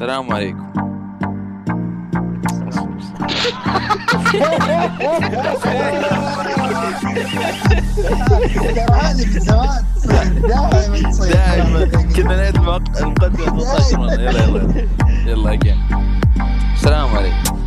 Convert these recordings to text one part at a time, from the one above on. السلام عليكم. دائما كنا نعيد المقدمة بالقشرة. يلا again. السلام عليكم.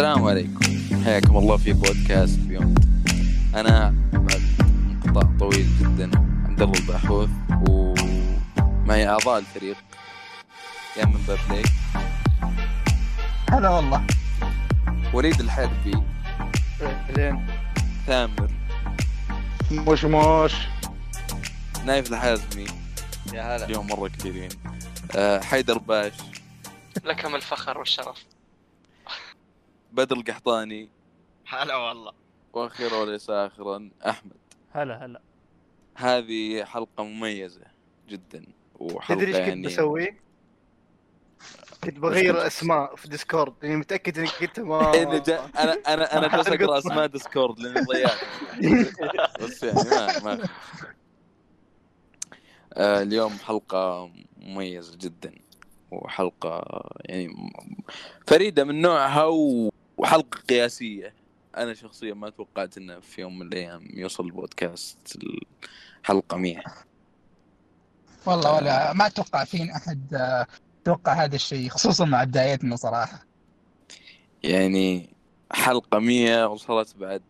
السلام عليكم، حياكم الله في بودكاست اليوم. أنا بعد انقطاع طويل جدا عبد الله الباحوث، ومعي أعضاء الفريق. يا من بابليك، هلا والله. وليد الحادبي، أهلين. ثامر موشموش، نايف الحازمي، يا هلا. اليوم مرة كثيرين. حيدر باش، لكم الفخر والشرف. بدر القحطاني، هلا والله. واخيرا وليس اخرا، احمد، هلا هلا. هذه حلقه مميزه جدا، وحلقه تدري ايش كنت بسوي؟ كنت بغير اسماء في ديسكورد، لاني متاكد انك كنت ما انا بس اقرا اسماء ديسكورد لاني ضيعت. بس يعني ما اليوم حلقه مميزه جدا، وحلقه يعني فريده من نوعها، وحلقة قياسية. أنا شخصيا ما توقعت إنه في يوم من الأيام يوصل البودكاست الحلقة 100 والله. ولا ما توقع فين أحد توقع هذا الشيء، خصوصا مع بدايتنا صراحة. يعني حلقة 100 وصلت بعد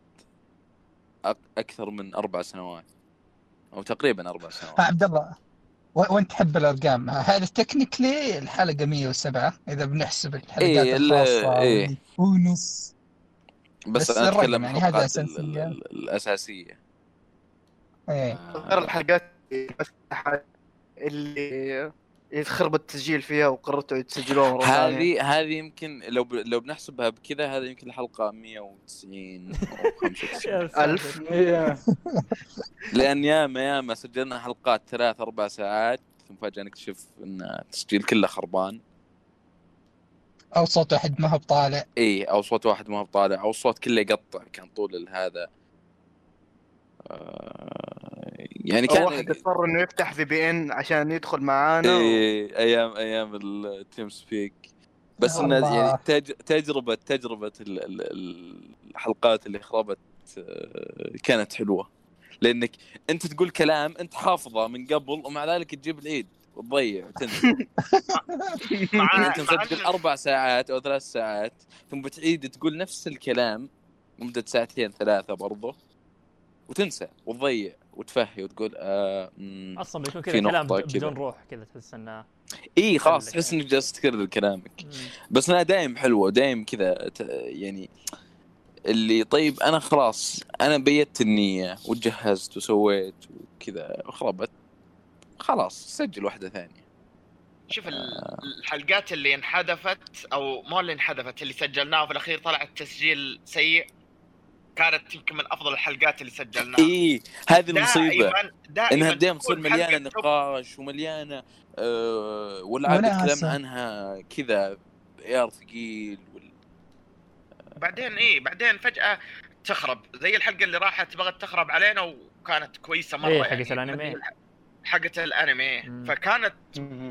أكثر من 4 سنوات أو تقريبا 4 سنوات. عبد الله وانت تحب الارقام، هذا تكنيكلي الحلقه 107 اذا بنحسب الحلقات الخاصه. إيه ونص بس انا اتكلم عن يعني الاساسيه. ايه غير الحلقات اللي يخرب التسجيل فيها وقررتوا يتسجلوها مره ثانيه. هذه يمكن لو بنحسبها بكذا، هذا يمكن الحلقه 190 1000 لان ياما سجلنا حلقات 3-4 ساعات ثم فجاه نكتشف ان التسجيل كله خربان، او صوت واحد ما هو طالع. اي او صوت واحد ما هو طالع، او الصوت كله يقطع. كان طول هذا يعني كان واحد اضطر انه يفتح VPN عشان يدخل معانا. إيه ايام التيم سبيك. بس ان يعني تجربه الحلقات اللي خربت كانت حلوه، لانك انت تقول كلام انت حافظه من قبل، ومع ذلك تجيب العيد وتضيع وتنسى. انت مسجل 4 ساعات أو 3 ساعات ثم بتعيد تقول نفس الكلام مدة 2-3 ساعات برضه، وتنسى وتضيع وتفهي وتقول اصلا بيكون كذا كلام بدون روح كذا، تحس انه اي خلاص، تحس انك جالس تكرر كلامك. بس انا دايم حلوه، دايم كذا يعني اللي طيب انا خلاص انا بيت النيه وجهزت وسويت وكذا، خربت خلاص سجل واحده ثانيه. شوف الحلقات اللي انحذفت او ما اللي انحذفت، اللي سجلناها في الاخير طلع التسجيل سيء، كانت يمكن من أفضل الحلقات اللي سجلناها. إيه هذه المصيبة، إنها دائما تصير مليانة نقاش ومليانة والعاب الكلام عنها كذا إيار ثقيل بعدين إيه بعدين فجأة تخرب، زي الحلقة اللي راحت بغت تخرب علينا وكانت كويسة مرة. إيه حقت يعني الأنمي، حقت الأنمي فكانت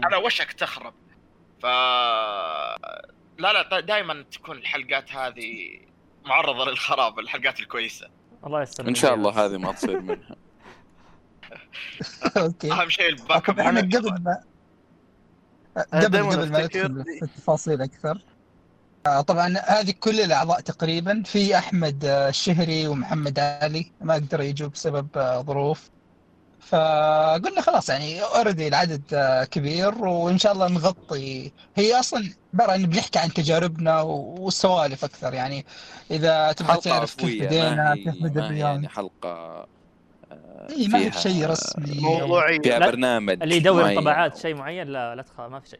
على وشك تخرب. لا دائما تكون الحلقات هذه معرضة للخراب، الحلقات الكويسة الله يستر إن شاء الله هذه ما تصير منها. أهم شيء الباك اب. أنا قبل ما أدخل في التفاصيل أكثر، طبعا هذه كل الأعضاء تقريبا، في أحمد الشهري ومحمد علي ما أقدر يجوا بسبب ظروف، فقلنا خلاص يعني أردي العدد كبير وإن شاء الله نغطي. هي أصلا برا إن بنحكي عن تجاربنا والسوالف أكثر، يعني إذا تبغى تعرف كيف بدينا كيف بدأنا. يعني حلقة إيه ما في شيء رسمي موضوعي في برنامج اللي يدور طبعات شيء معين. لا لا تخاف ما في شيء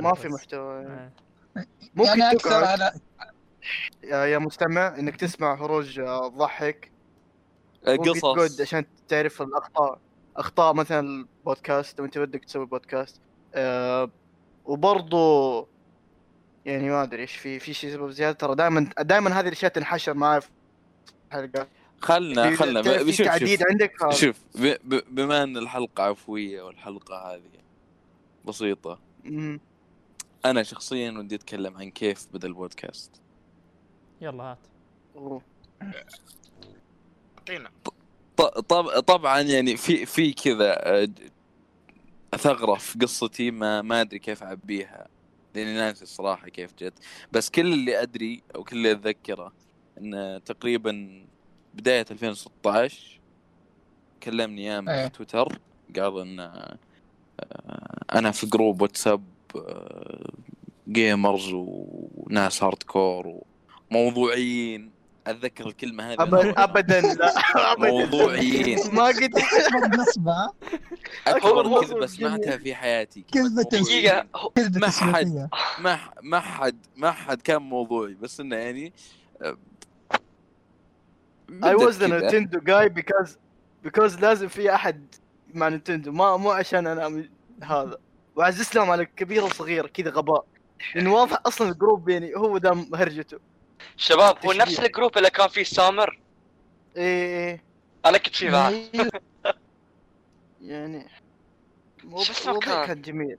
ما في محتوى ممكن يعني اكثر على يا مستمع انك تسمع هروج ضحك قصص عشان تعرف الاخطاء اخطاء مثلا البودكاست لو انت بدك تسوي بودكاست. وبرضه يعني ما ادري ايش في شيء سبب زياده ترى دائما هذه الاشياء تنحشر معي في الحلقه. خلنا شوف تعديل عندك شوف بما ان الحلقه عفويه والحلقه هذه بسيطه انا شخصيا ودي اتكلم عن كيف بدا البودكاست. يلا هات اعطينا. طبعا يعني في كذا ثغره في قصتي ما ادري كيف اعبيها لاني ناسي الصراحه كيف جت، بس كل اللي ادري او كل اللي اتذكره ان تقريبا بدايه 2016 كلمني ايام في تويتر قال ان انا في جروب واتساب جيمرز وناس هاردكور وموضوعيين. اتذكر الكلمه هذه ابدا لا موضوعيين ما قلت نسمع اكبر كذبه سمعتها في حياتي. دقيقه ما حد كان موضوعي بس انه يعني I was the Nintendo guy because لازم في احد مع نينتندو مو عشان انا هذا وعز اسلام على كبير وصغير كذا غباء لانه واضح اصلا الجروب يعني هو دام هرجته شباب هو نفس الجروب اللي كان فيه سامر. ايه انا كنت فيه معه يعني موضوع كان جميل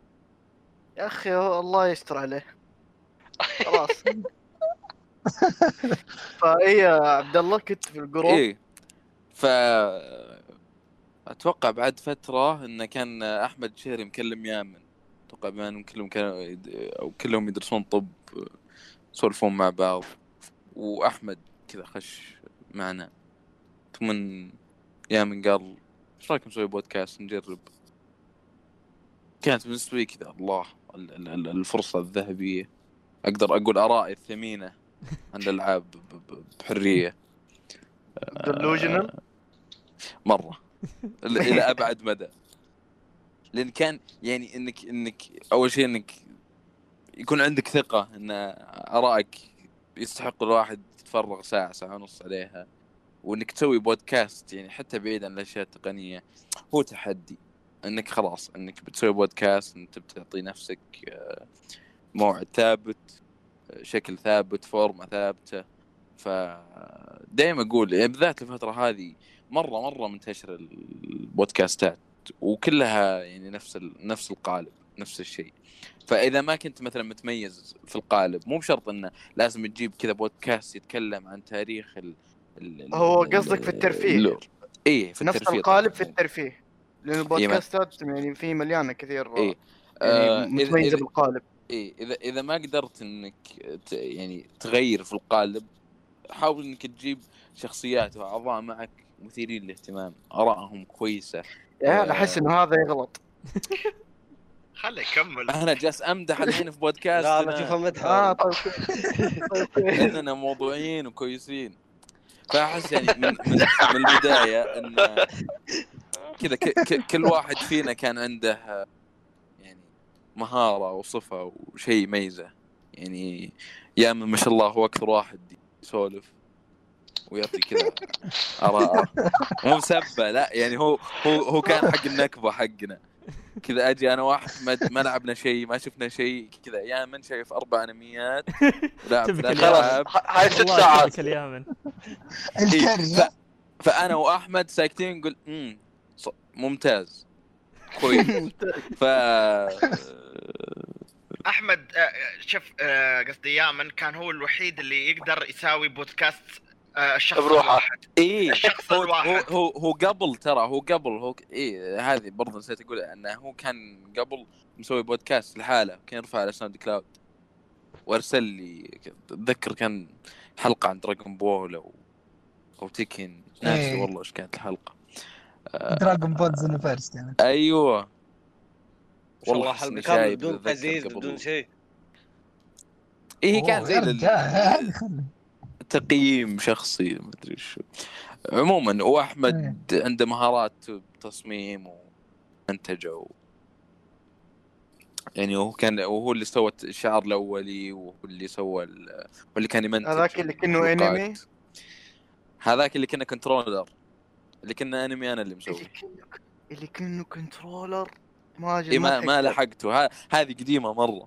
يا اخي الله يستر عليه خلاص. فايه عبد الله كنت في الجروب ايه اتوقع بعد فتره انه كان احمد الشهري مكلم يامن اتوقع بانهم كلهم يدرسون طب سولفون مع بعض واحمد كذا خش معنا ثم يامن قال ايش رايكم نسوي بودكاست نجرب. كانت بالنسبه لي كذا الله الفرصه الذهبيه اقدر اقول ارائي الثمينه عن الالعاب بحريه دلوجنال مره الى ابعد مدى لان كان يعني انك اول شيء انك يكون عندك ثقه ان ارائك يستحق الواحد يتفرغ ساعه ونص عليها وانك تسوي بودكاست يعني حتى بعيد عن الاشياء التقنيه هو تحدي انك خلاص انك بتسوي بودكاست انت بتعطي نفسك موعد ثابت شكل ثابت فورمه ثابته. فدايما اقول يعني بالذات الفتره هذه مره منتشر البودكاستات وكلها يعني نفس القالب نفس الشيء. فاذا ما كنت مثلا متميز في القالب مو بشرط انه لازم تجيب كذا بودكاست يتكلم عن تاريخ هو قصدك في الترفيه ايه في نفس الترفيه القالب طبعاً. في الترفيه لان البودكاستات يعني في مليانه كثير إيه. يعني متميزه بالقالب ايه اذا ما قدرت انك يعني تغير في القالب حاول انك تجيب شخصيات واعضاء معك مثيرين للاهتمام آرائهم كويسة. أنا أحس إنه هذا يغلط. خلي كمل. أنا جالس أمدح الحين في بودكاست. لا أنا شوف أمدح. إننا موضوعيين وكويسين. فأحس يعني من البداية إن كذا كل واحد فينا كان عنده يعني مهارة وصفة وشيء يميزه يعني يا من ما شاء الله هو أكثر واحد يسولف. ويعطي كذا اراء مو مسبه لا يعني هو كان حق النكبه حقنا كذا اجي انا واحد ما لعبنا شيء ما شفنا شيء كذا يا من شايف 4 انميات لا خلاص هاي 6 ساعات فانا واحمد ساكتين نقول ممتاز كويس. ف احمد شوف قصدي يامن كان هو الوحيد اللي يقدر يساوي بودكاست الشخص الواحد إيه الشخص الواحد هو قبل ترى هو قبل هو إيه هذه برضه نسيت أقول أنه هو كان قبل مسوي بودكاست لحاله كان يرفع على ساوند كلاود وأرسل لي أتذكر كان حلقة عن دراجون بول أو تيكن ناسي والله إيش كانت الحلقة دراجون بولز الفيرست يعني أيوة والله حلقة كاملة بدون تزييز بدون شيء إيه كان زي تقييم شخصي ما ادري شو عموما. وأحمد عنده مهارات بتصميم ومنتجه يعني هو كان وهو اللي سوى الشعر الأولي وهو اللي سوى واللي كان يمنتج هذاك اللي كنا أنمي، هذاك اللي كنا كنترولر، اللي كنا أنمي أنا اللي مسوي اللي كنا كنترولر ما لحقته. هذه قديمة مرة،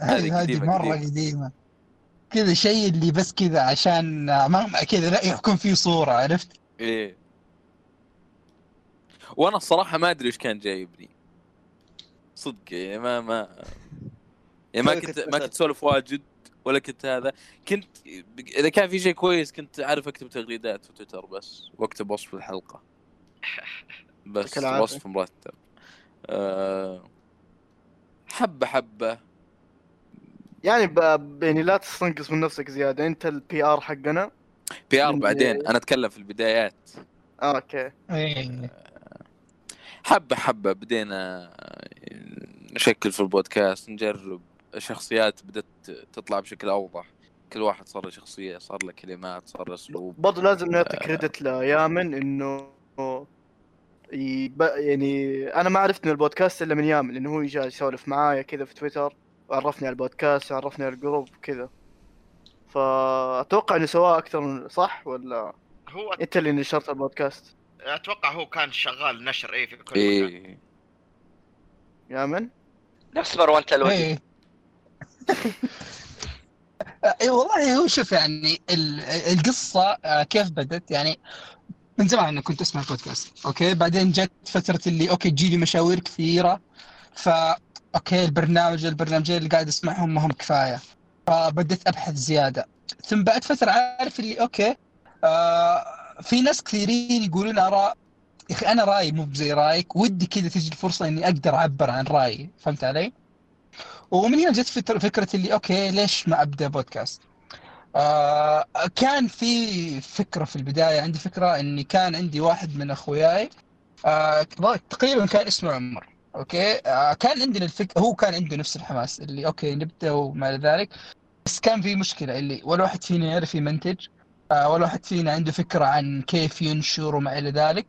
هذه مرة قديمة كذا شيء اللي بس كذا عشان ما كذا لا يكون فيه صورة، عرفت إيه. وأنا الصراحة ما أدري إيش كان جايبني صدق، يعني ما كنت أسولف واجد ولا كنت هذا. كنت إذا كان في شيء كويس كنت أعرف أكتب تغريدات في تويتر بس، وأكتب وصف الحلقة بس، وصف مرتب حبة حبة يعني يعني لا تستنقص من نفسك زيادة. أنت البي آر حقنا بي آر بعدين، أنا أتكلم في البدايات. أوكي حبة حبة بدينا نشكل في البودكاست، نجرب شخصيات بدأت تطلع بشكل أوضح، كل واحد صار له شخصية، صار له كلمات، صار له أسلوب. برضو لازم نعطي كريدت ليامن إنه يعني أنا ما عرفت من البودكاست إلا من يامن، لأنه هو جاء يسولف معايا كذا في تويتر وعرفني على البودكاست وعرفني على الجروب كذا، فأتوقع إنه سواه أكثر من صح ولا هو أنت اللي نشرت البودكاست؟ أتوقع هو كان شغال نشر إيه في كل مكان. يامن نفس مروان تلوي. اي والله هو شوف يعني القصة كيف بدت، يعني من زمان انا كنت اسمع بودكاست اوكي، بعدين جت فترة اللي اوكي تجي لي مشاوير كثيرة، فا اوكي البرنامجين اللي قاعد اسمعهم ما هم كفاية، فبدت ابحث زيادة. ثم بعد فترة عارف اللي اوكي في ناس كثيرين يقولون اراء، اخي انا رايي مو زي رايك، ودي كذا تجي الفرصة اني اقدر اعبر عن رايي، فهمت علي؟ ومن هنا جت فكرة اللي اوكي ليش ما ابدا بودكاست. كان في فكرة في البداية، عندي فكرة اني كان عندي واحد من اخوياي تقريبا كان اسمه عمر اوكي، كان عندنا الفكرة، هو كان عنده نفس الحماس اللي اوكي نبدا وما ذلك، بس كان في مشكلة اللي ولا واحد فينا يعرف يمنتج، ولا واحد فينا عنده فكرة عن كيف ينشر وما الى ذلك.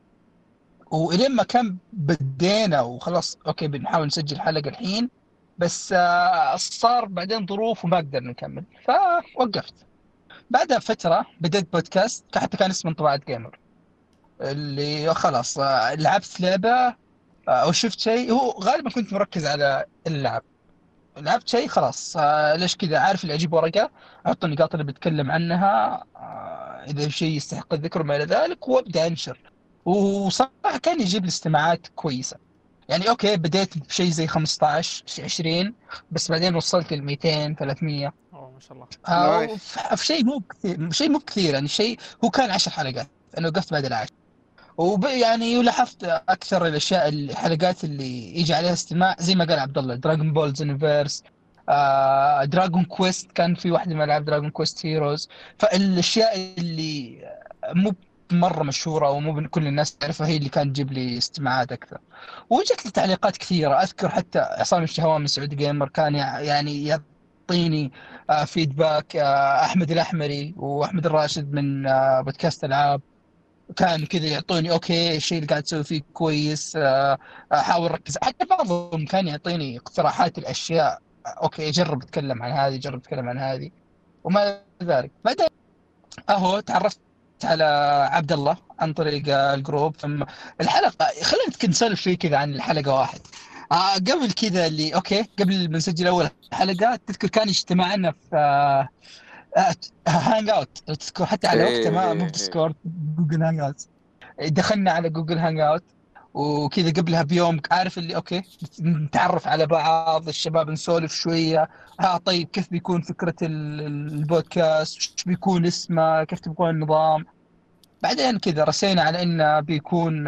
ولما كان بدينا وخلاص اوكي بنحاول نسجل حلقة الحين، بس صار بعدين ظروف وما قدرنا نكمل فوقفت. بعدها فترة بدأت بودكاست، حتى كان اسمه انطباعات جيمر، اللي خلاص لعبت لعبة أو شفت شيء، هو غالبا كنت مركز على اللعب، لعبت شيء خلاص ليش كذا عارف اللي أجيب ورقة أحط النقاط اللي بتكلم عنها إذا شيء يستحق الذكر وما إلى ذلك، وأبدأ أنشر. وصراحة كان يجيب الاستماعات كويسة، يعني اوكي بديت بشيء زي 15 20، بس بعدين وصلت ل 200 300. ما شاء الله. في شيء مو كثير يعني، شيء هو كان 10 حلقات انا وقفت بعد ال10، ويعني ولاحظت اكثر الاشياء الحلقات اللي يجي عليها استماع زي ما قال عبد الله دراجون بولز انفيرس، دراجون كويست كان في واحده ملعب دراجون كويست هيروز، فالاشياء اللي مو مرة مشهورة ومو كل الناس تعرفها هي اللي كانت تجيب لي استماعات أكثر. وجت لي تعليقات كثيرة، أذكر حتى عصام الشهوان من سعودي جيمر كان يعني يعطيني فيدباك، أحمد الأحمري وأحمد الراشد من بودكاست ألعاب كان كذا يعطوني أوكي الشيء اللي قاعد تسوي فيه كويس، أحاول أركز. حتى بعضهم كان يعطيني اقتراحات الأشياء أوكي جرب أتكلم عن هذه، جرب أتكلم عن هذه وما ذلك. بعدين أهو تعرفت على عبد الله عن طريق الجروب. ثم الحلقه خلينا نتكلم شوي كذا عن الحلقه واحد قبل كذا اللي اوكي قبل ما نسجل اول حلقه تذكر كان اجتماعنا في هانج اوت، تذكر حتى على وقتها ما مو ديسكورد، جوجل هانج اوت. دخلنا على جوجل هانج اوت وكذا قبلها بيوم عارف اللي اوكي نتعرف على بعض الشباب، نسولف شويه طيب كيف بيكون فكره البودكاست، ايش بيكون اسمه، كيف تبغون النظام. بعدين كذا رسينا على انه بيكون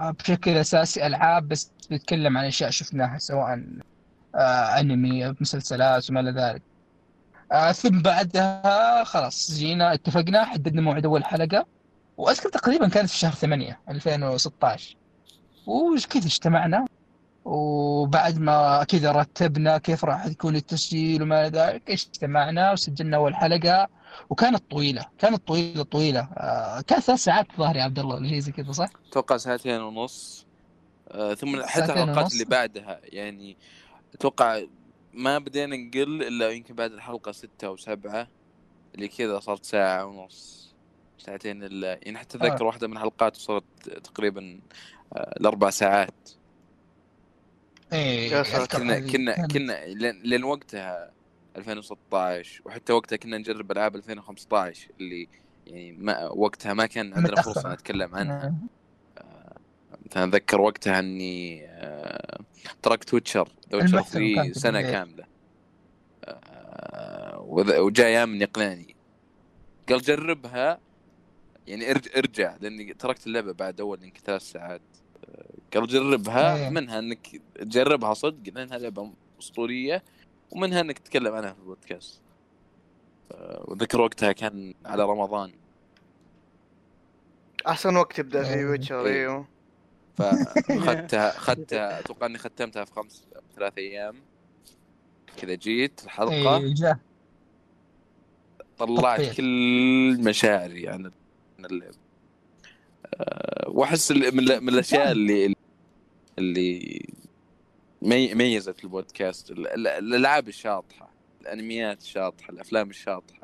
بشكل اساسي العاب، بس بيتكلم عن اشياء شفناها سواء انمي مسلسلات وما الى ذلك. ثم بعدها خلاص جينا اتفقنا حددنا موعد اول حلقه، واذكر تقريبا كانت في شهر 8 2016، وش كذا اجتمعنا وبعد ما كذا رتبنا كيف راح يكون التسجيل وما ذلك، اجتمعنا وسجلنا أول حلقة، وكانت طويلة طويلة كانت 3 ساعات ظهر يا عبد الله اللي زي كذا صح؟ أتوقع 2.5 ساعة ثم حتى الحلقات اللي بعدها يعني أتوقع ما بدينا نقل إلا يمكن بعد الحلقة 6 أو 7 اللي كذا صارت 1.5 ساعة 2 ساعة إلا يعني حتى أتذكر واحدة من الحلقات وصارت تقريبا 4 ساعات. إيه كنا لأن وقتها 2016 وحتى وقتها كنا نجرب ألعاب 2015 اللي يعني ما وقتها ما كان عندنا فرصة نتكلم عنها. أتذكر وقتها أني تركت ويتشر 3 سنة كاملة وجاء من يقنعني قال جربها يعني ارجع لأني تركت اللعبة بعد أول إنك 3 ساعات. قال جربها منها أنك تجربها صدق لأنها لعبة أسطورية ومنها أنك تتكلم عنها في البودكاست. وذكر وقتها كان على رمضان أحسن وقت تبدأ في ويتشر فخدتها أتوقع أني ختمتها في 3 أيام كذا. جيت الحلقة طلعت كل مشاعري عن اللعبة وأحس من الأشياء اللي ميزت البودكاست الألعاب الشاطحة، الأنميات الشاطحة، الأفلام الشاطحة.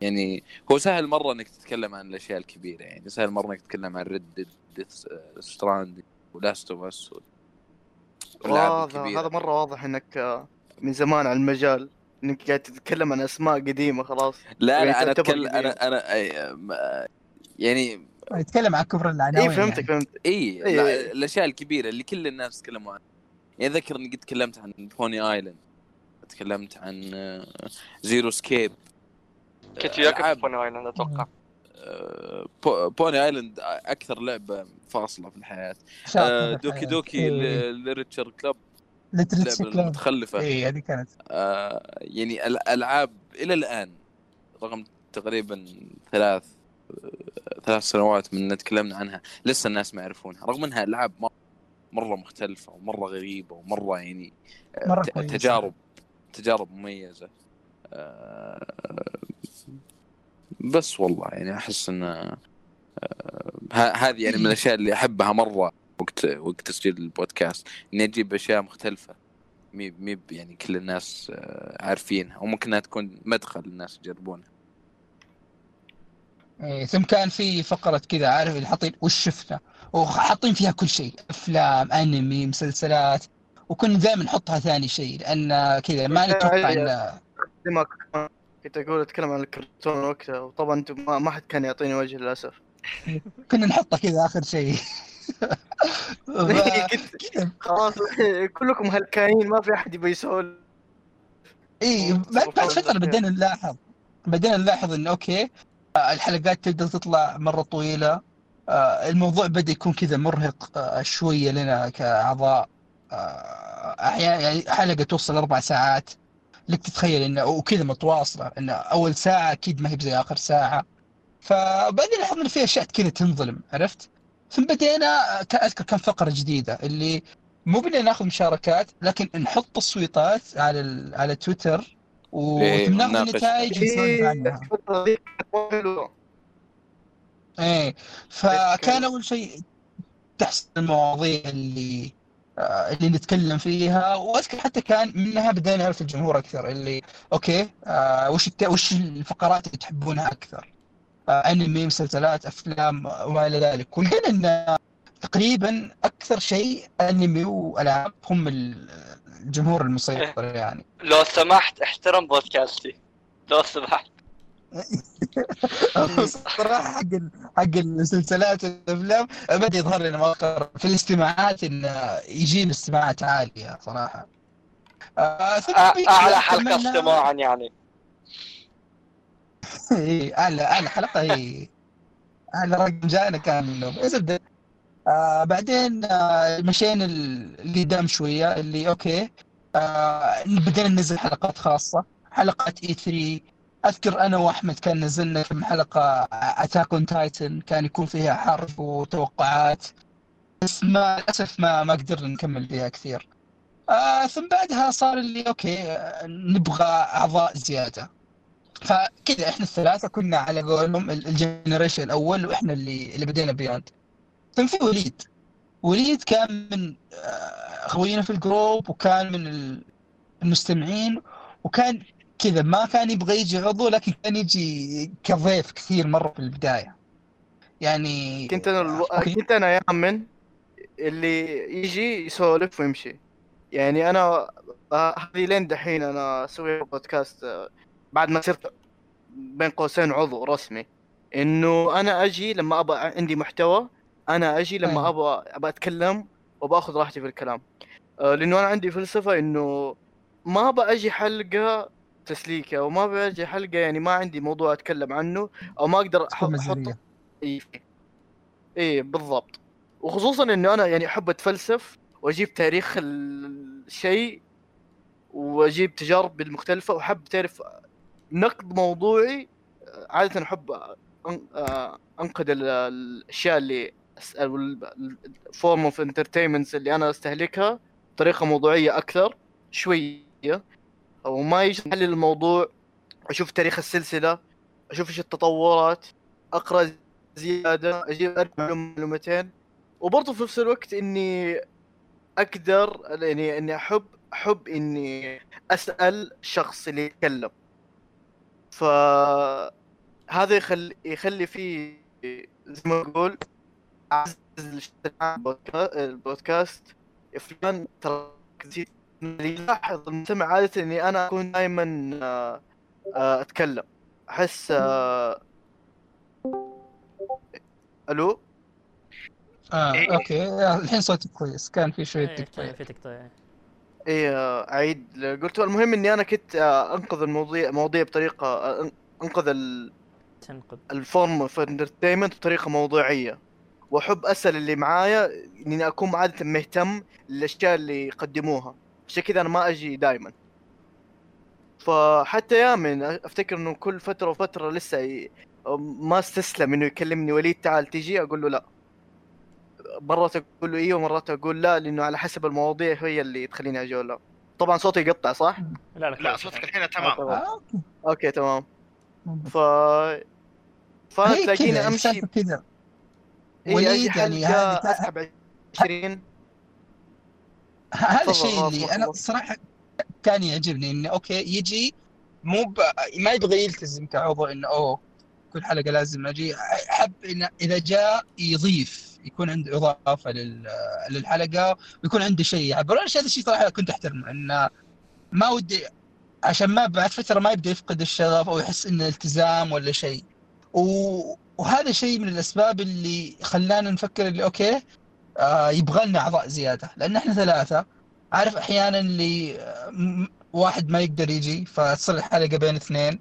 يعني هو سهل مرة إنك تتكلم عن الأشياء الكبيرة، يعني سهل مرة إنك تتكلم عن ريد ديث ستراند ولاست اوف اس. هذا مرة واضح إنك من زمان على المجال، إنك قاعد تتكلم عن أسماء قديمة خلاص. لا أنا أتكلم أنا يعني يتكلم على كبر العناوين. إيه فهمتك يعني. فهمت. إيه الأشياء الكبيرة اللي كل الناس تكلموا عنها. يعني ذكر إني قد تكلمت عن بوني آيلاند، تكلمت عن زيرو سكيب. كنت وياك في بوني آيلاند أتوقع. بوني آيلاند أكثر لعبة فاصلة في الحياة. دوكي ليتشر كلاب. لعبة متخلفة. إيه هذه كانت. يعني الألعاب إلى الآن رغم تقريبا 3 سنوات من نتكلمنا عنها لسه الناس ما يعرفونها، رغم انها العاب مره مختلفه ومره غريبه ومره يعني تجارب مميزه. بس والله يعني احس ان هذه يعني من الاشياء اللي احبها مره وقت تسجيل البودكاست، اني اجيب اشياء مختلفه ميب يعني كل الناس عارفينها وممكنها تكون مدخل للناس يجربونها. ثم كان في فقرة كذا عارف اللي حاطين وش شفنا، وحاطين فيها كل شيء، أفلام، أنمي، مسلسلات، وكنا دائما نحطها ثاني شيء لأن كذا ما نتوقع إن لما كنت أقول أتكلم عن الكرتون وقتها، وطبعا أنت ما حد كان يعطيني وجه للأسف. كنا نحطه كذا آخر شيء. خلاص كلكم هلكانين ما في أحد بيسول. بعد فترة بدينا نلاحظ إن أوكي الحلقات تبدأ تطلع مرة طويلة، الموضوع بدأ يكون كذا مرهق شوية لنا كأعضاء، يعني حلقة توصل 4 ساعات لك تتخيل إنه وكذا متواصلة، إنه أول ساعة أكيد ما هي بزي آخر ساعة. فبعدين لاحظنا فيها أشياء كذا تنظلم عرفت. ثم بدينا أذكر كم فقرة جديدة اللي مو بدنا ناخذ مشاركات لكن نحط تصويتات على تويتر وتمناقش النتائج ونسولف عنها. فكان أول شيء تحسن المواضيع اللي نتكلم فيها، وأذكر حتى كان منها بدأنا نعرف الجمهور أكثر اللي أوكي وش الفقرات اللي تحبونها أكثر، أنمي، مسلسلات، أفلام وما إلى ذلك. ولقينا أن تقريبا أكثر شيء أنمي وألعاب هم الجمهور المسيطر. يعني لو سمحت احترم بودكاستي لو سمحت. صراحة حق السلسلات والأفلام بدأ يظهر لنا مؤخرا في الاستماعات إن يجيب استماعات عالية صراحة. أعلى حلقة استماعا يعني. أعلى حلقة هي أعلى رقم جانا كان منهم. بعدين مشينا اللي دام شوية اللي أوكي بدأنا ننزل حلقات خاصة، حلقات E3. أذكر أنا وأحمد كان نزلنا كم حلقة أتاك أون تايتن كان يكون فيها حرب وتوقعات. بس مع الأسف ما قدرنا نكمل بها كثير. ثم بعدها صار اللي أوكي نبغى أعضاء زيادة، فكذا إحنا الثلاثة كنا على قولهم الجينيريشن الأول، وإحنا اللي بدينا بياند. ثم في وليد كان من خوينا في الجروب، وكان من المستمعين، وكان كذا ما كان يبغى يجي غضو، لكن كان يجي كضيف كثير مرة في البداية. يعني كنت أنا يا عمن اللي يجي يسولف ويمشي. يعني أنا هذه لين دحين أنا أسوي بودكاست بعد ما صرت بين قوسين عضو رسمي، إنه أنا أجي لما أبغى عندي محتوى، أنا أجي لما أبغى أتكلم وبأخذ راحتي في الكلام. لأنه أنا عندي فلسفة إنه ما بأجي حلقة تسليكة، وما بأجي حلقة يعني ما عندي موضوع أتكلم عنه، أو ما أقدر أحط إيه بالضبط. وخصوصا إنه أنا يعني أحب أتفلسف وأجيب تاريخ الشيء وأجيب تجارب المختلفة، وأحب تعرف نقد موضوعي. عادة أحب أنقد الأشياء اللي الفورم اوف انترتينمنت اللي أنا أستهلكها بطريقة موضوعية أكثر شوية، أو ما يجي حل الموضوع، أشوف تاريخ السلسلة، أشوف إيش التطورات، أقرأ زيادة، أجيب معلومتين. وبرضه في نفس الوقت إني أقدر يعني إني أحب إني أسأل الشخص اللي يتكلم، فهذا يخلي فيه زي ما أقول أعزز البودكاست. فلان ترى يلاحظ المستمع عادة إني أنا أكون دائما أتكلم، أحس ألو اوكي الحين صوتك كويس، كان في شويه تقطيع. اعيد قلت المهم اني انا كنت انقذ المواضيع بطريقه انقذ الفورم في الانترتينمنت بطريقه موضوعيه، واحب اسال اللي معايا اني اكون عاده مهتم للاشياء اللي يقدموها، عشان كذا انا ما اجي دائما. فحتى يامن افتكر انه كل فتره وفتره لسه ما استسلم انه يكلمني وليد تعال تجي، اقول له لا، مرات اقول له ايه ومرات اقول لا، لانه على حسب المواضيع هي اللي تخليني اجي ولا. طبعا صوتي يقطع صح؟ لا صوتك الحين تمام. اوكي تمام. تلاقيني امشي كذا وليد يعني هذا 20 هذا الشيء اللي انا صراحه كان يعجبني، انه اوكي يجي ما يبغى يلتزم كعضو انه كل حلقه لازم اجي. احب انه اذا جاء يضيف، يكون عنده إضافة للحلقة، ويكون عنده شيء يعبر. أنا هذا الشيء صراحة كنت أحترمه، إنه ما ودي عشان ما بعد فترة ما يبدأ يفقد الشغف أو يحس إنه التزام ولا شيء. وهذا شيء من الأسباب اللي خلانا نفكر اللي أوكي يبغى لنا أعضاء زيادة، لأن إحنا ثلاثة. عارف أحيانا اللي واحد ما يقدر يجي فتصير الحلقة بين اثنين،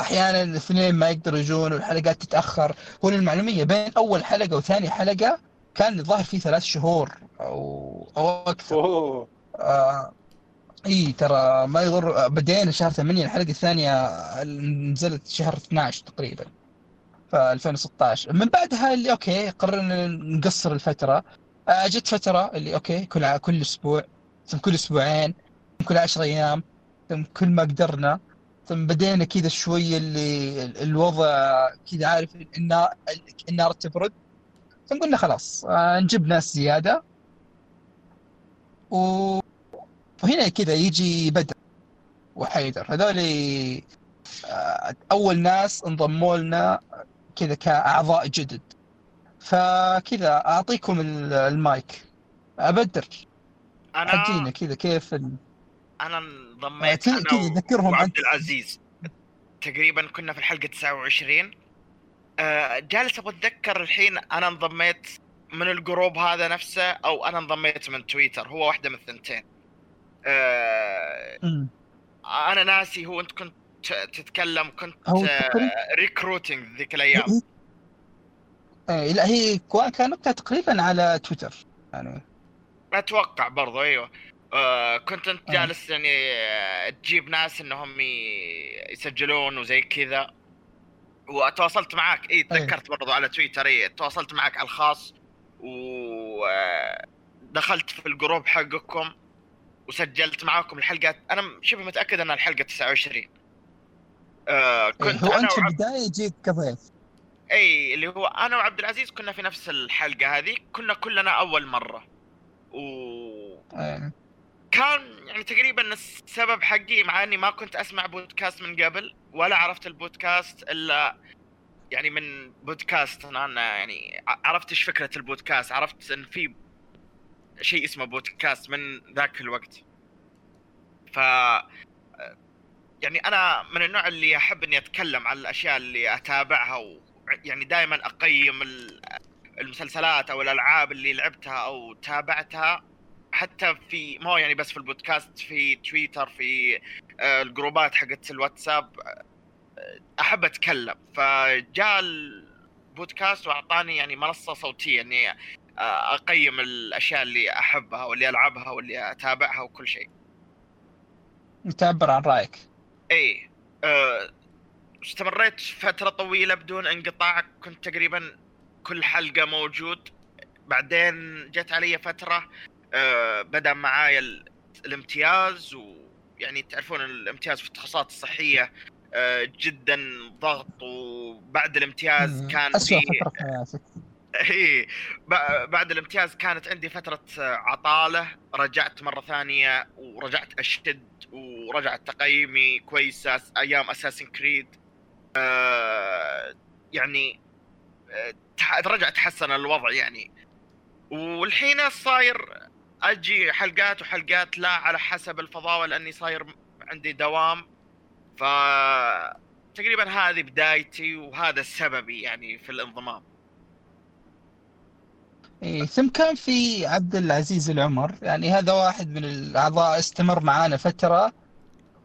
أحياناً الاثنين ما يقدروا يجون والحلقات تتأخر. هو المعلومية بين أول حلقة وثاني حلقة كان الظاهر فيه 3 شهور أو أكثر. ترى ما يضر، بدينا شهر 8، الحلقة الثانية نزلت شهر 12 تقريباً في 2016. من بعدها اللي أوكي قررنا نقصر الفترة. جت فترة اللي أوكي كل أسبوع، ثم كل أسبوعين، ثم كل 10 أيام، ثم كل ما قدرنا. ثم بدينا كذا شوية اللي الوضع كذا عارف إن النار تبرد، ثم قلنا خلاص نجيب ناس زيادة. وهنا كذا يجي بدر وحيدر، هذول أول ناس انضموا لنا كذا كأعضاء جدد. فكذا أعطيكم المايك. بدر حجينا كذا كيف أنا انضميت وعبد العزيز تقريبا كنا في الحلقة 29. جالس أتذكر الحين أنا انضميت من الجروب هذا نفسه، أو أنا انضميت من تويتر، هو واحدة من الثنتين. أنا ناسي. هو أنت كنت تتكلم، كنت ريكروتينج ذيك الأيام. لا هي كانت تقريبا على تويتر يعني أتوقع برضو. أيوه كنت انت جالس يعني تجيب ناس انهم يسجلون وزي كذا، وتواصلت معاك. تذكرت برضو على تويتر. تواصلت معاك على الخاص، ودخلت في الجروب حقكم وسجلت معاكم الحلقة. أنا شبه متأكد أن الحلقة 29 كنت أنا في البداية جيت كضيف. أي اللي هو أنا وعبد العزيز كنا في نفس الحلقة هذه، كنا كلنا أول مرة، وكان يعني تقريبا السبب حقي مع أني ما كنت أسمع بودكاست من قبل ولا عرفت البودكاست إلا يعني من بودكاست. أنا يعني عرفت إيش فكرة البودكاست، عرفت إن في شيء اسمه بودكاست من ذاك الوقت. ف يعني أنا من النوع اللي أحب إني أتكلم عن الأشياء اللي أتابعها، ويعني دائما أقيم المسلسلات أو الألعاب اللي لعبتها أو تابعتها، حتى في مو يعني بس في البودكاست، في تويتر، في الجروبات حقت الواتساب أحب أتكلم. فجاء البودكاست وأعطاني يعني منصة صوتية إني أقيم الأشياء اللي أحبها واللي ألعبها واللي أتابعها وكل شيء. تعبر عن رأيك. اي استمريت فترة طويلة بدون انقطاع، كنت تقريبا كل حلقة موجود. بعدين جت علي فترة بدأ معايا الامتياز، ويعني تعرفون الامتياز في التخصصات الصحية جدا ضغط، وبعد الامتياز كان أسوأ فترة في حياتك. اي بعد الامتياز كانت عندي فترة عطالة، رجعت مرة ثانية ورجعت أشتد، ورجعت تقييمي كويس أيام أساسن كريد. يعني رجع تحسن الوضع يعني، والحين صاير أجي حلقات وحلقات لا على حسب الفضاوة، لأني صاير عندي دوام. فتقريبا هذه بدايتي وهذا سببي يعني في الانضمام. إيه. ثم كان في عبد العزيز العمر، يعني هذا واحد من الأعضاء استمر معانا فترة،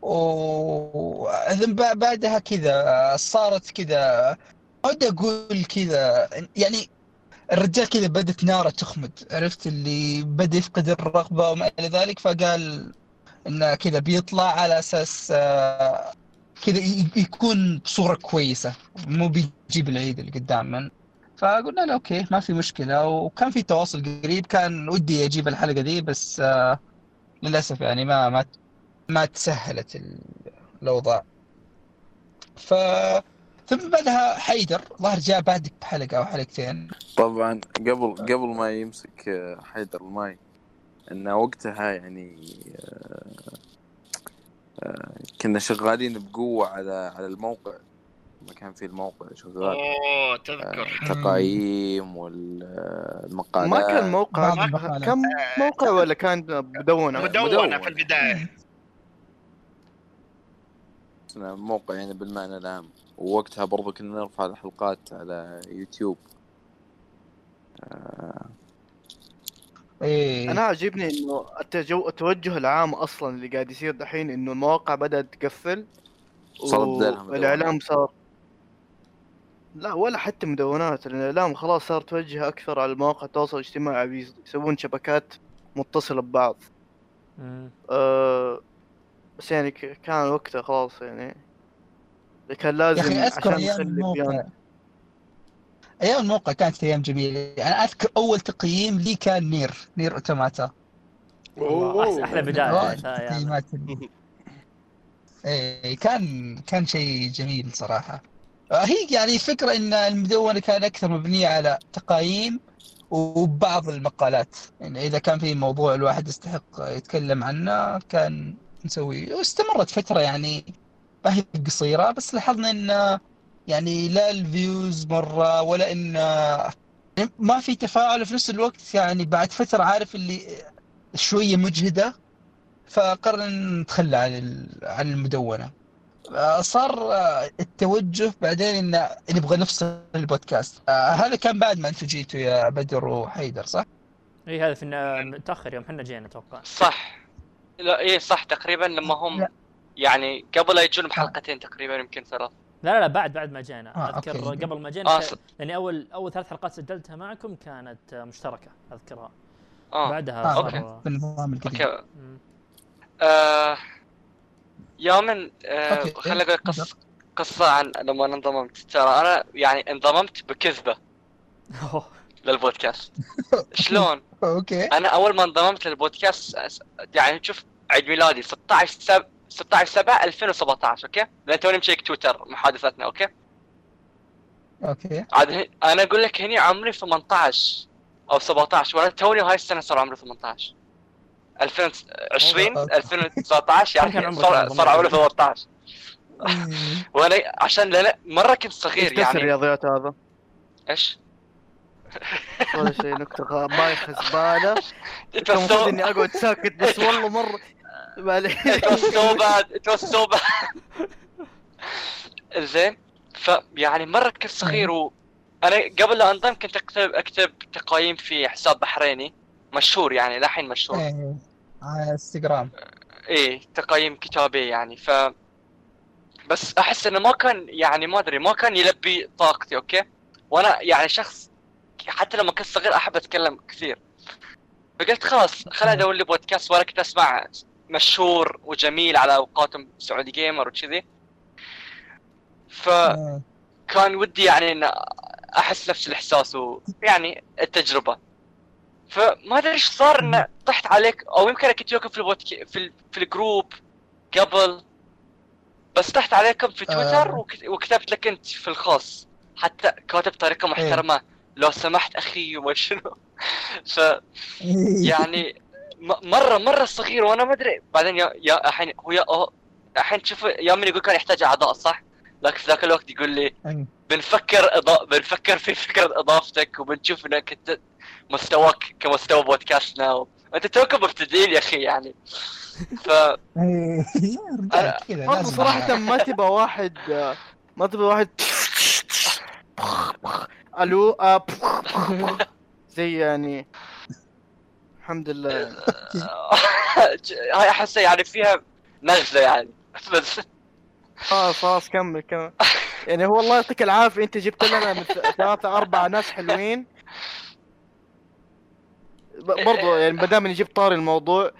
وذم بعدها كذا صارت كذا أود أقول كذا يعني الرجال كذا بدت ناره تخمد، عرفت اللي بدأ يفقد الرغبة وما إلى ذلك. فقال إنه كذا بيطلع على أساس كذا يكون بصورة كويسة، مو بيجيب العيد اللي قدامنا. فقلنا له أوكي ما في مشكلة، وكان في تواصل قريب. كان ودي أجيب الحلقة دي بس للأسف يعني ما تسهلت الأوضاع. ثم بعدها حيدر ظهر جاء بعدك بحلقة أو حلقتين. طبعا قبل ما يمسك حيدر الماي، إنه وقتها يعني كنا شغالين بقوة على الموقع. ما كان في الموقع شغال تذكر تقايم والمقالات. ما كان موقع، كم موقع ولا كان مدونة في البداية. موقع يعني بالمعنى العام. ووقتها برضو كنا نرفع الحلقات على يوتيوب. إيه. أنا عجبني إنه التوجه العام أصلاً اللي قاعد يصير دحين، إنه المواقع بدأت تقفل والإعلام صار لا ولا حتى مدونات. الإعلام خلاص صار توجه أكثر على المواقع التواصل الاجتماعي، بيسوون شبكات متصلة ببعض. بس يعني كان وقتها خلاص يعني كان لازم عشان أيام الموقع كانت أيام جميلة. أنا أذكر أول تقييم لي كان نير أوتوماتا. أحلى بداية تقييمات. إيه كان شيء جميل صراحة. هي يعني فكرة إن المدونة كان أكثر مبنية على تقايم وبعض المقالات، يعني إذا كان في موضوع الواحد يستحق يتكلم عنه كان نسويه. واستمرت فترة يعني ما هي قصيرة، بس لاحظنا إن يعني لا الفيوز مرة ولا إن ما في تفاعل في نفس الوقت. يعني بعد فترة عارف اللي شوية مجهدة، فقررنا نتخلى عن المدونة. صار التوجه بعدين إن نبغى نفصل البودكاست. هذا كان بعد ما أنتوا جيتوا يا بدر وحيدر صح؟ إيه هذا في متأخر يوم حنا جينا توقع صح؟ لا إيه صح تقريبا لما هم لا. يعني قبل يجون بحلقتين تقريبا يمكن ثلاث. لا بعد ما جينا أذكر أوكي. قبل ما جينا لأني أول ثلاث حلقات سجلتها معكم كانت مشتركة أذكرها. بعدها أوكي بالنظام الجديد. يوماً خليني أقول قصة عن لما انضممت. ترى أنا يعني انضممت بكذبة. للبودكاست. شلون؟ اوكي. انا اول ما انضممت للبودكاست يعني شوف عيد ميلادي 16/7/2017 اوكي؟ لان توني مشيك تويتر محادثتنا اوكي؟ اوكي. عاد انا اقول لك هني عمري 18 او 17 وانا توني هاي السنه صار عمري 18. 2020 2019 يعني صار عمري 18. وانا عشان لا مره كنت صغير يعني. ايش الرياضيات هذا؟ ايش؟ والله شيء نكته بايخ زباله. انت المفروض اني اقعد ساكت بس والله مره معليش. اتوسوبه. زين فيعني مره كنت صغير وانا قبل لا انضم كنت اكتب تقييم في حساب بحريني مشهور يعني لحين مشهور على انستغرام. ايه تقييم كتابي يعني ف بس احس انه ما كان يعني ما ادري ما كان يلبي طاقتي اوكي. وانا يعني شخص حتى لما كنت صغير احب اتكلم كثير فقلت خلاص خليني ادور لي بودكاست. وانا كنت اسمع مشهور وجميل على اوقاتهم سعودي جيمر وكذي فكان ودي يعني ان احس نفس الاحساس ويعني التجربه. فما ادري ايش صار ان طحت عليك او يمكن كنت يوكم في الجروب قبل بس طحت عليكم في تويتر وكتبت لك انت في الخاص حتى كاتب بطريقه محترمه لو سمحت اخي وما شنو. ف يعني مره صغير وانا ما ادري. بعدين يا الحين هو الحين شوف يوم يقول كان يحتاج اعضاء صح لكن في ذاك الوقت يقول لي بنفكر في فكره اضافتك وبنشوف انك انت مستواك كمستوى بودكاستنا انت توكم مبتدئين يا اخي يعني. ف انا صراحه ما تبى واحد الو اب زي يعني الحمد لله هاي احس يعني فيها نغزه يعني بس خلاص كمل يعني هو الله يعطيك العافيه انت جبت لنا من 3-4 ناس حلوين برضو يعني بدام اني جبت طاري الموضوع.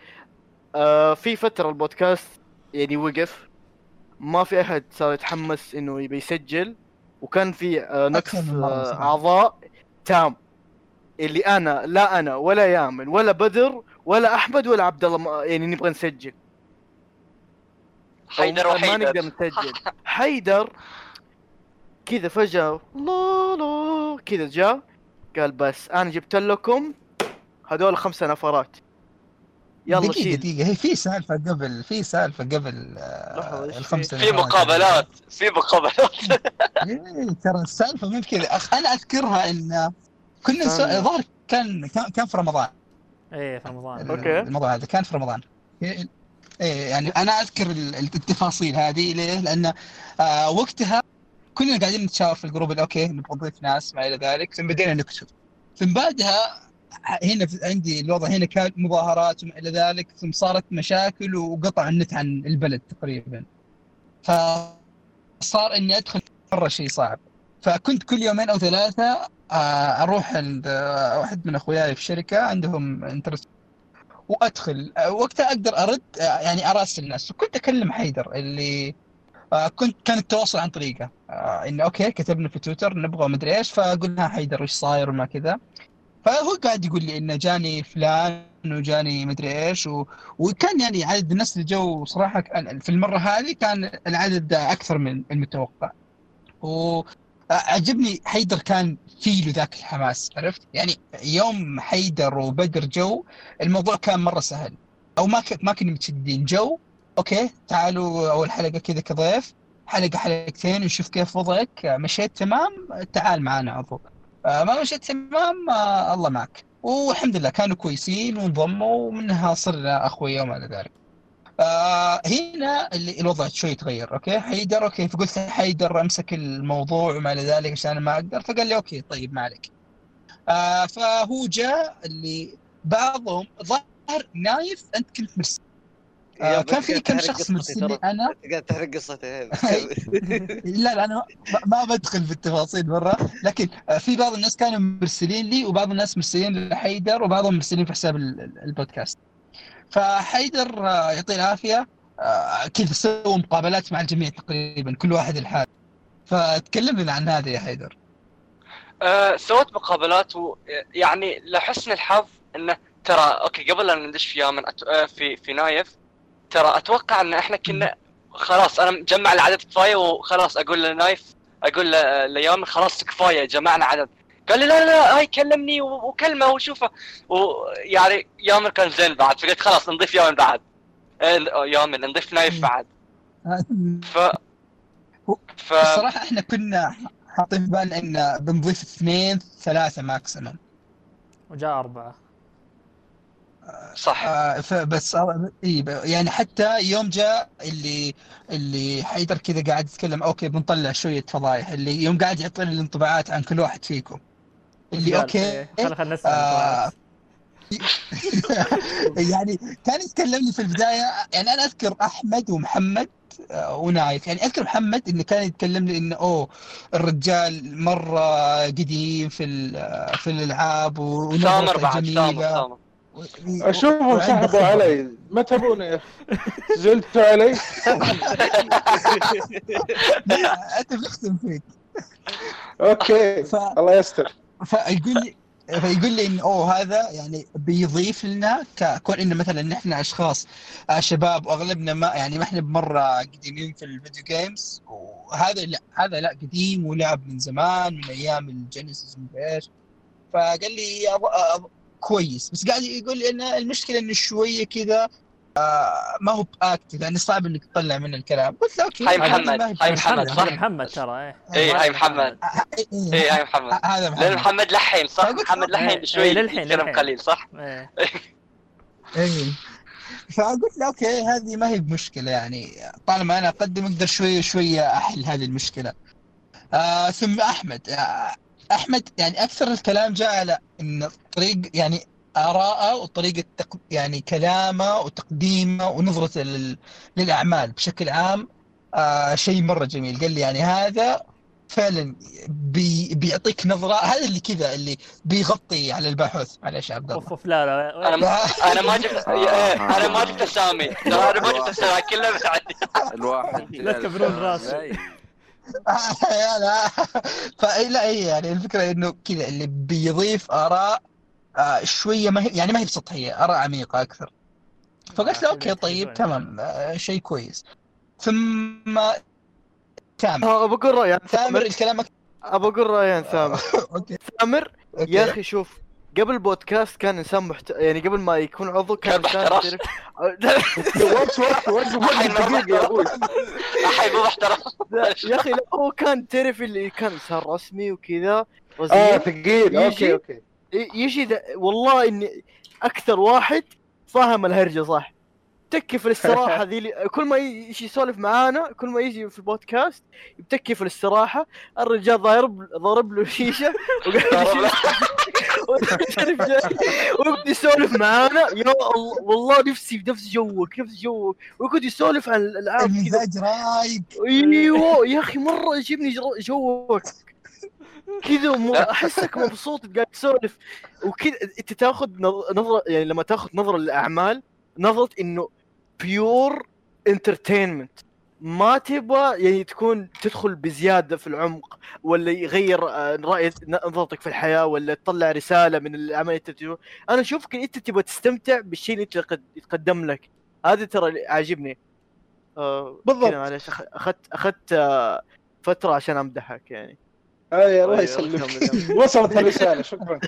في فتره البودكاست يعني وقف ما في احد صار يتحمس انه يبي يسجل وكان في نقص اعضاء تام اللي انا ولا يامن ولا بدر ولا احمد ولا عبد الله يعني نبغى نسجل. حيدر ما نقدر نسجل. حيدر كذا فجأة لا كذا جاء قال بس انا جبت لكم هذول 5 نفرات يلا دقيقة هي في سالفة قبل الخمسة في مقابلات ترى السالفة مو كذا انا اذكرها ان كنا ظهر كان في رمضان. ايه في رمضان اوكي الموضوع هذا كان في رمضان. ايه يعني انا اذكر التفاصيل هذه ليه لان وقتها كلنا قاعدين نتشاور في الجروب الاوكي نضيف ناس ما الى ذلك ثم بدينا نكتب ثم بعدها هنا عندي الوضع هنا كان مظاهرات وما الى ذلك ثم صارت مشاكل وقطع النت عن البلد تقريبا فصار اني ادخل مره شيء صعب. فكنت كل يومين او 3 اروح عند واحد من اخوياي في شركه عندهم انترنت وادخل وقتها اقدر ارد يعني اراسل الناس. وكنت اكلم حيدر اللي كان التواصل عن طريقه انه اوكي كتبنا في تويتر نبغى مدري ايش فقلنا حيدر ايش صاير وما كذا فهو قاعد يقول لي انه جاني فلان وجاني مدري ايش وكان يعني عدد الناس اللي جو صراحه في المره هذه كان العدد اكثر من المتوقع وعجبني حيدر كان في له ذاك الحماس عرفت يعني. يوم حيدر وبدر جو الموضوع كان مره سهل او ما كنا متشدين جو اوكي تعالوا اول حلقه كذا كضيف حلقه حلقتين نشوف كيف وضعك مشيت تمام تعال معنا عضو ما مشيت تمام الله معك. والحمد لله كانوا كويسين وانضموا ومنها صرنا اخويا وما الى ذلك. هنا الوضع شوي تغير اوكي حيدر اوكي فقلت حيدر امسك الموضوع وما الى ذلك عشان ما اقدر فقال لي اوكي طيب ما عليك. فهو جاء اللي بعضهم ظهر نايف انت كنت مرسل كان في كم شخص مرسل لي انا قاعد تحرق قصتي هذه لا انا ما بدخل بالتفاصيل مره لكن في بعض الناس كانوا مرسلين لي وبعض الناس مرسلين لحيدر وبعضهم مرسلين في حساب البودكاست. فحيدر يعطيه العافيه كذا سووا مقابلات مع الجميع تقريبا كل واحد الحال فتكلمنا عن هذا يا حيدر. سويت مقابلات ويعني لحسن الحظ انه ترى اوكي قبل لا ندش فيها من في نايف ترى اتوقع ان احنا كنا خلاص انا مجمع العدد كفايه وخلاص اقول لنايف اقول له ليوم خلاص كفايه جمعنا عدد قال لي لا لا هاي كلمني وكلمه وشوفه ويعني يامر كان زين بعد فقلت خلاص نضيف يامر بعد يامر نضيف نايف بعد الصراحه احنا كنا حاطين في بالنا ان بنضيف 2-3 ماكسيمم وجاء 4 صح فبس يعني حتى يوم جاء اللي حيدر كذا قاعد يتكلم اوكي بنطلع شويه فضايح اللي يوم قاعد يعطينا الانطباعات عن كل واحد فيكم اللي اوكي خلنا نسمع يعني كان يتكلمني في البدايه يعني انا اذكر احمد ومحمد ونايف يعني اذكر محمد انه كان يتكلمني انه الرجال مره قديم في الالعاب ونظرته جميله اشوفهم سحبوا علي ما تبون يا اخي سجلتوا علي انت بختم فيك اوكي الله يستر فيقول لي ان هذا يعني بيضيف لنا كون ان مثلا نحن اشخاص شباب واغلبنا ما يعني ما احنا بمره قديمين في الفيديو جيمز وهذا لا هذا لا قديم ولعب من زمان من ايام الجينيسيس ومدري ايش فقال لي كويس بس قاعد يقول لي ان المشكله انه شويه كذا ما هو باكتيف يعني صعب انك تطلع من الكلام قلت له اوكي هاي محمد ترى هاي محمد هذا محمد لحين صح محمد لحين شويه كلام قليل صح فقلت له اوكي هذه ما هي مشكله يعني طالما انا اقدم اقدر شويه احل هذه المشكله ثم أحمد يعني أكثر الكلام جاء على إن طريق يعني آراءه وطريقة يعني كلامه وتقديمه ونظرته للأعمال بشكل عام شيء مرة جميل قال لي يعني هذا فعلا بيعطيك نظرة هذا اللي كذا اللي بيغطي على البحوث على شعب الله لا أنا ما جبت سامي أنا ما جبت سامي كله مساعدني الواحد لا تكبرون راسي لا يعني الفكرة إنه كذا اللي بيضيف آراء شوية ما هي يعني ما هي سطحية آراء عميقة أكثر فقلت له أوكي طيب تمام شيء كويس ثم تامر أبو قرة يعني تامر الكلام أبو قرة يعني تامر يا أخي شوف قبل البودكاست كان إنسان يعني قبل ما يكون عضو كان إنسان وقت يا أبوي أحيب محترف يا أخي هو كان تعرف اللي كان صار رسمي وكذا ثقيل أوكي يجي والله إني أكثر واحد فاهم الهرجة صح تكي في الاستراحة ذي كل ما يجي يسولف معانا كل ما يجي في البودكاست يبتكي في الاستراحة الرجال ضارب له شيشة وقعد يسولف معانا يا الله والله نفسي جوك وقعد يسولف عن الألعاب مزاج رايق ايوه يا اخي مرة يجيبني جوك كذا احسك مبسوط قاعد تسولف وكذا انت تاخذ نظرة يعني لما تاخذ نظرة للأعمال نظرت انه بيور انترتينمنت ما تبغى يعني تكون تدخل بزياده في العمق ولا يغير راي نظرتك في الحياه ولا تطلع رساله من العمل انا اشوفك انت تبغى تستمتع بالشيء اللي يتقدم لك هذا ترى عاجبني بالضبط معلش اخذت فتره عشان امدحك يعني اي الله يسلمك وصلت الرساله شكرا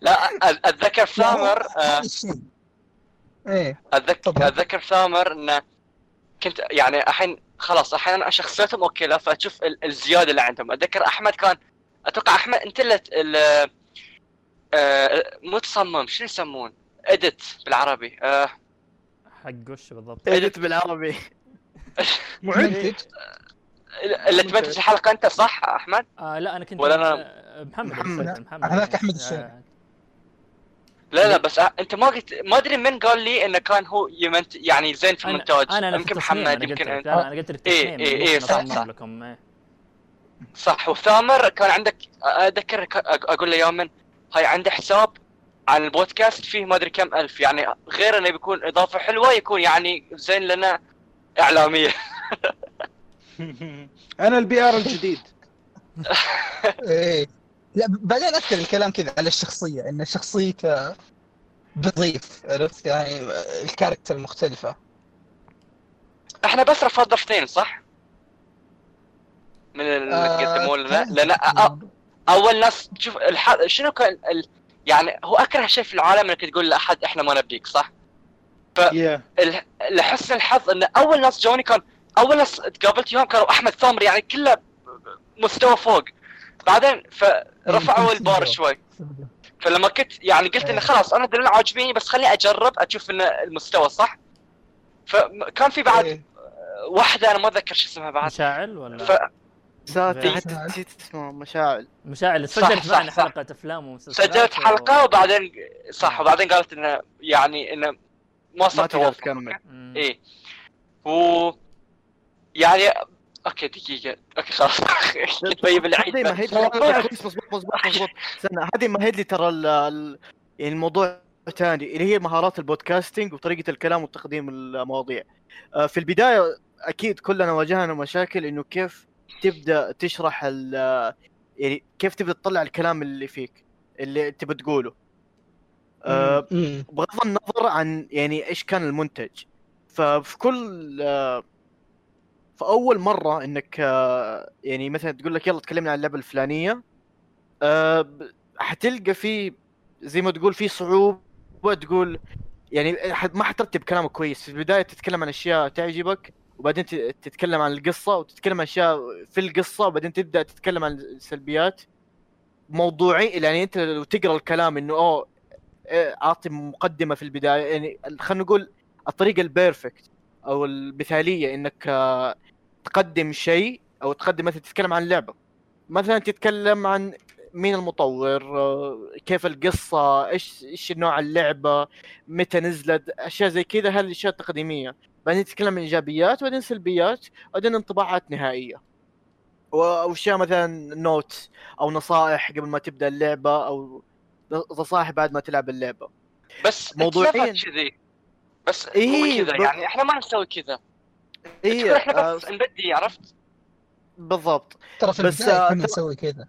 لا اتذكر سامر اتذكر سامر انه كنت يعني الحين خلاص احيانا شخصيتهم اوكي لا فاشوف الزياده اللي عندهم اتذكر احمد كان اتوقع احمد انت اللي متصمم شنو يسمون اديت بالعربي حق وش بالضبط اديت بالعربي معدل اللي تمنتج الحلقه انت صح احمد لا انا كنت ولا أنا... محمد هذاك احمد الشهري لا بس انت ما قلت ما ادري من قال لي انه كان هو يعني زين في المونتاج يمكن محمد يمكن انت انا قلت التصميم اي صح لكم صح وثامر كان عندك اذكر اقول له يوما هاي عنده حساب عن البودكاست فيه ما ادري كم الف يعني غير انه بيكون اضافه حلوه يكون يعني زين لنا اعلاميه انا البي ار الجديد ايه لا بعدين اكثر الكلام كذا على الشخصيه، ان شخصيته بتضيف، عرفت يعني الكاركتر المختلفه. احنا بس رفضنا اثنين صح من اللي قدموا لنا. لا لا اول ناس شوف شنو كان يعني هو اكره شيء في العالم انك تقول لاحد احنا ما نبيك صح. ف لحسن الحظ ان اول ناس جوني كان اول ناس تقابلت يوم كانوا احمد ثامر يعني كله مستوى فوق، بعدين فرفعوا البار شوي. فلما كنت يعني قلت انه خلاص انا دليل عاجبيني بس خليني اجرب اشوف ان المستوى صح. فكان في بعد واحده انا ما اتذكر شو اسمها بعد، مشاعل ولا ساتي حتى نسيت اسمه، مشاعل سجلت معنا حلقه افلام ومسلسلات، سجلت حلقه وبعدين صح وبعدين قالت انه يعني انه ما صرت تكمل ايه و يعني اوكي دقيقه اوكي خلاص طيب العيد مضبوط استنى هذه مهد لي ترى الموضوع ثاني اللي هي مهارات البودكاستنج وطريقه الكلام وتقديم المواضيع. في البدايه اكيد كلنا واجهنا مشاكل انه كيف تبدا تشرح يعني كيف تبدا تطلع الكلام اللي فيك اللي انت بتقوله بغض النظر عن يعني ايش كان المنتج. ففي كل فاول مره انك يعني مثلا تقول لك يلا تكلمنا عن اللعبه الفلانيه حتلقى في زي ما تقول في صعوبه تقول يعني ما حترتب كلامك كويس. في البدايه تتكلم عن اشياء تعجبك وبعدين تتكلم عن القصه وتتكلم عن اشياء في القصه وبعدين تبدا تتكلم عن السلبيات موضوعي. يعني انت لو تقرا الكلام انه اوه اعطي مقدمه في البدايه يعني خلينا نقول الطريقه البيرفكت او المثاليه انك تقدم شيء او تقدم مثلا تتكلم عن اللعبه مثلا تتكلم عن مين المطور كيف القصه ايش نوع اللعبه متى نزلت اشياء زي كذا. هذه الاشياء التقديميه بعدين نتكلم عن ايجابيات وبعدين سلبيات وبعدين انطباعات نهائيه واشياء مثلا نوت او نصائح قبل ما تبدا اللعبه او نصائح بعد ما تلعب اللعبه. بس موضوعيا كذي بس ايه كذا يعني احنا ما نسوي كذا ايه احنا بس نبدي عرفت بالضبط ترى في بس كنا نسوي كذا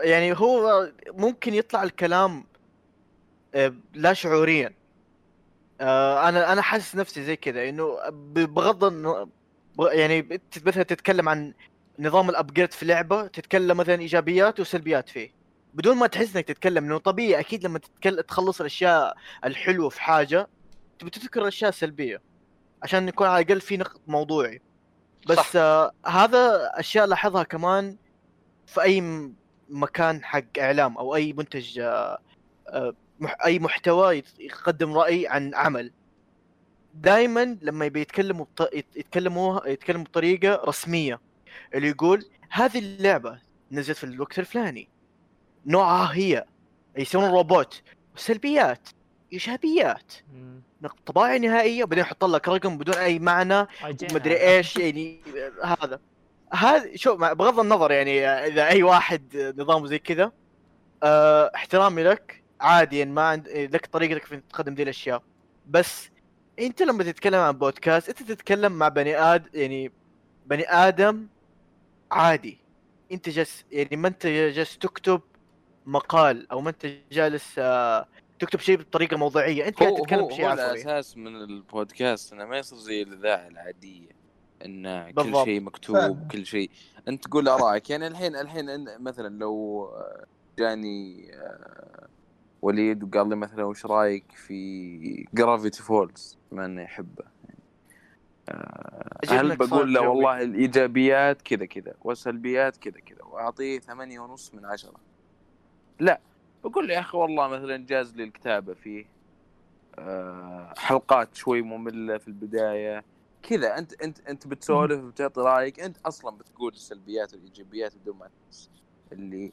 يعني هو ممكن يطلع الكلام لا شعوريا. انا حاسس نفسي زي كذا انه بغض يعني مثلا تتكلم عن نظام الابجريد في لعبه تتكلم مثلا ايجابيات وسلبيات فيه بدون ما تحس انك تتكلم انه طبيعي اكيد لما تخلص الاشياء الحلوه في حاجه تبي تذكر الاشياء السلبيه عشان يكون على الاقل في نقد موضوعي بس. هذا اشياء لاحظها كمان في اي مكان حق اعلام او اي منتج اي محتوى يقدم راي عن عمل دائما لما يتكلموا يتكلموا بطريقه رسميه اللي يقول هذه اللعبه نزلت في الوقت الفلاني نوعها هي يسوون روبوت سلبيات ايجابيات طباعه نهائيه وبعدين يحط لك رقم بدون اي معنى ومدري ايش يعني. هذا شو بغض النظر يعني اذا اي واحد نظامه زي كذا احترامي لك عادي ما عند لك طريقتك في تقدم دي الاشياء بس انت لما تتكلم عن بودكاست انت تتكلم مع بني ادم عادي. انت جالس يعني ما انت جالس تكتب مقال او ما انت جالس تكتب شيء بطريقه موضوعيه انت قاعد تتكلم بشيء عفوي. هو الاساس من البودكاست انه ما يصير زي الاذاعه العاديه ان كل شيء مكتوب كل شيء انت تقول ارائك. يعني الحين مثلا لو جاني وليد وقال لي مثلا وش رايك في جرافيتي فولز ما اني احبه هل بقول له والله الايجابيات كذا كذا والسلبيات كذا كذا واعطيه 8.5 من 10؟ لا بقول له يا اخي والله مثلا جاز لي الكتابه فيه حلقات شوي ممله في البدايه كذا. انت بتسولف وبتعطي رايك انت اصلا بتقول السلبيات والايجابيات بدون ما اللي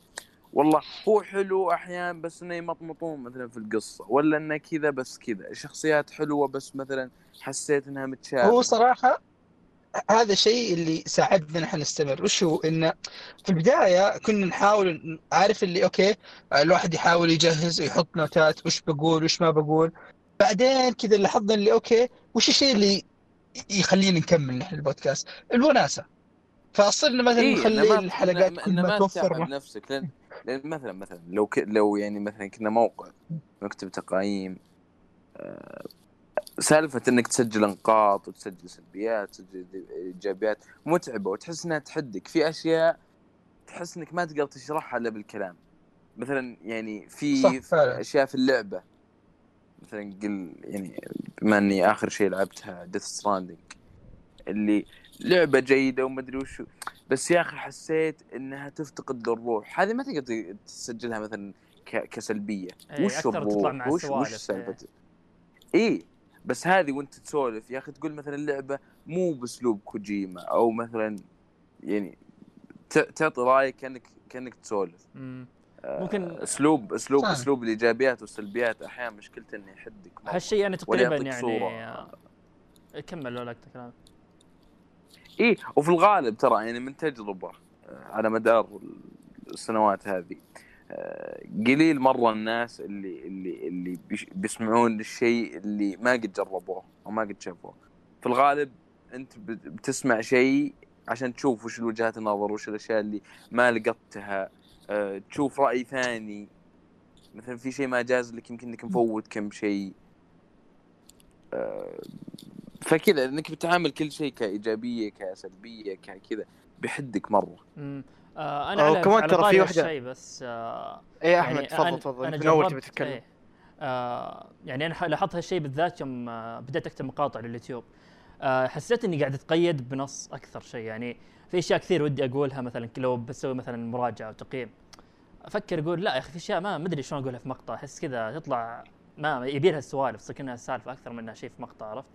والله هو حلو احيان بس انه يمطمطون مثلا في القصه ولا انه كذا بس كذا شخصيات حلوه بس مثلا حسيت انها متشابهه. هو صراحه هذا الشيء اللي ساعدنا نحن نستمر وش هو انه في البدايه كنا نحاول عارف اللي اوكي الواحد يحاول يجهز ويحط نوتات وش بقول وش ما بقول بعدين كذا لاحظنا اللي اوكي وش الشيء اللي يخلينا نكمل نحن البودكاست الوناسه فاصلنا مثلا نخلي الحلقات كلها توفر نفسك. لأن مثلا لو يعني مثلا كنا موقع مكتب تقييم، سالفة انك تسجل نقاط وتسجل سلبيات وتسجل ايجابيات متعبة، وتحس انها تحدك في اشياء تحس انك ما تقدر تشرحها الا بالكلام. مثلا يعني في اشياء في اللعبة، مثلا قل يعني بما اني اخر شيء لعبتها ديث ستراندينج اللي لعبة جيدة وما ادري وشو، بس يا اخي حسيت انها تفتقد للروح. هذه ما تقدر تسجلها مثلا كسلبية. وش الروح؟ وش سالفة؟ ايه بس هذه وانت تسولف يا اخي تقول مثلا اللعبة مو باسلوب كوجيما، او مثلا يعني تعطي رايك كأنك تسولف. ممكن اسلوب الايجابيات والسلبيات احيانا مشكلته انه يحدك هالشيء. انا تقريبا يعني كمل لو لقيت كلام. ايه وفي الغالب ترى يعني من تجربة على مدار السنوات هذه، قليل مرة الناس اللي بيسمعون للشيء اللي ما قد جربوه أو ما قد شافوه. في الغالب أنت بتسمع شيء عشان تشوف وش الوجهات النظر، وش الأشياء اللي ما لقطتها، تشوف رأي ثاني، مثلا في شيء ما جاز لك، يمكن إنك مفوت كم شيء. فكذا إنك بتعامل كل شيء كإيجابية كسلبية كذا بيحدك مرة. انا كمان ترى في وحده بس ايه احمد تفضل يعني انا اول بتتكلم ايه. يعني انا لاحظت هالشيء بالذات يوم بديت اكتب مقاطع لليوتيوب. حسيت اني قاعد اتقيد بنص اكثر شيء. يعني في اشياء كثير ودي اقولها، مثلا لو بسوي مثلا مراجعه وتقييم افكر اقول لا يا اخي في اشياء ما ادري شلون اقولها في مقطع، احس كذا تطلع ما يبيلها السوالف، صار كانها سالفه اكثر منها شيء في مقطع، عرفت؟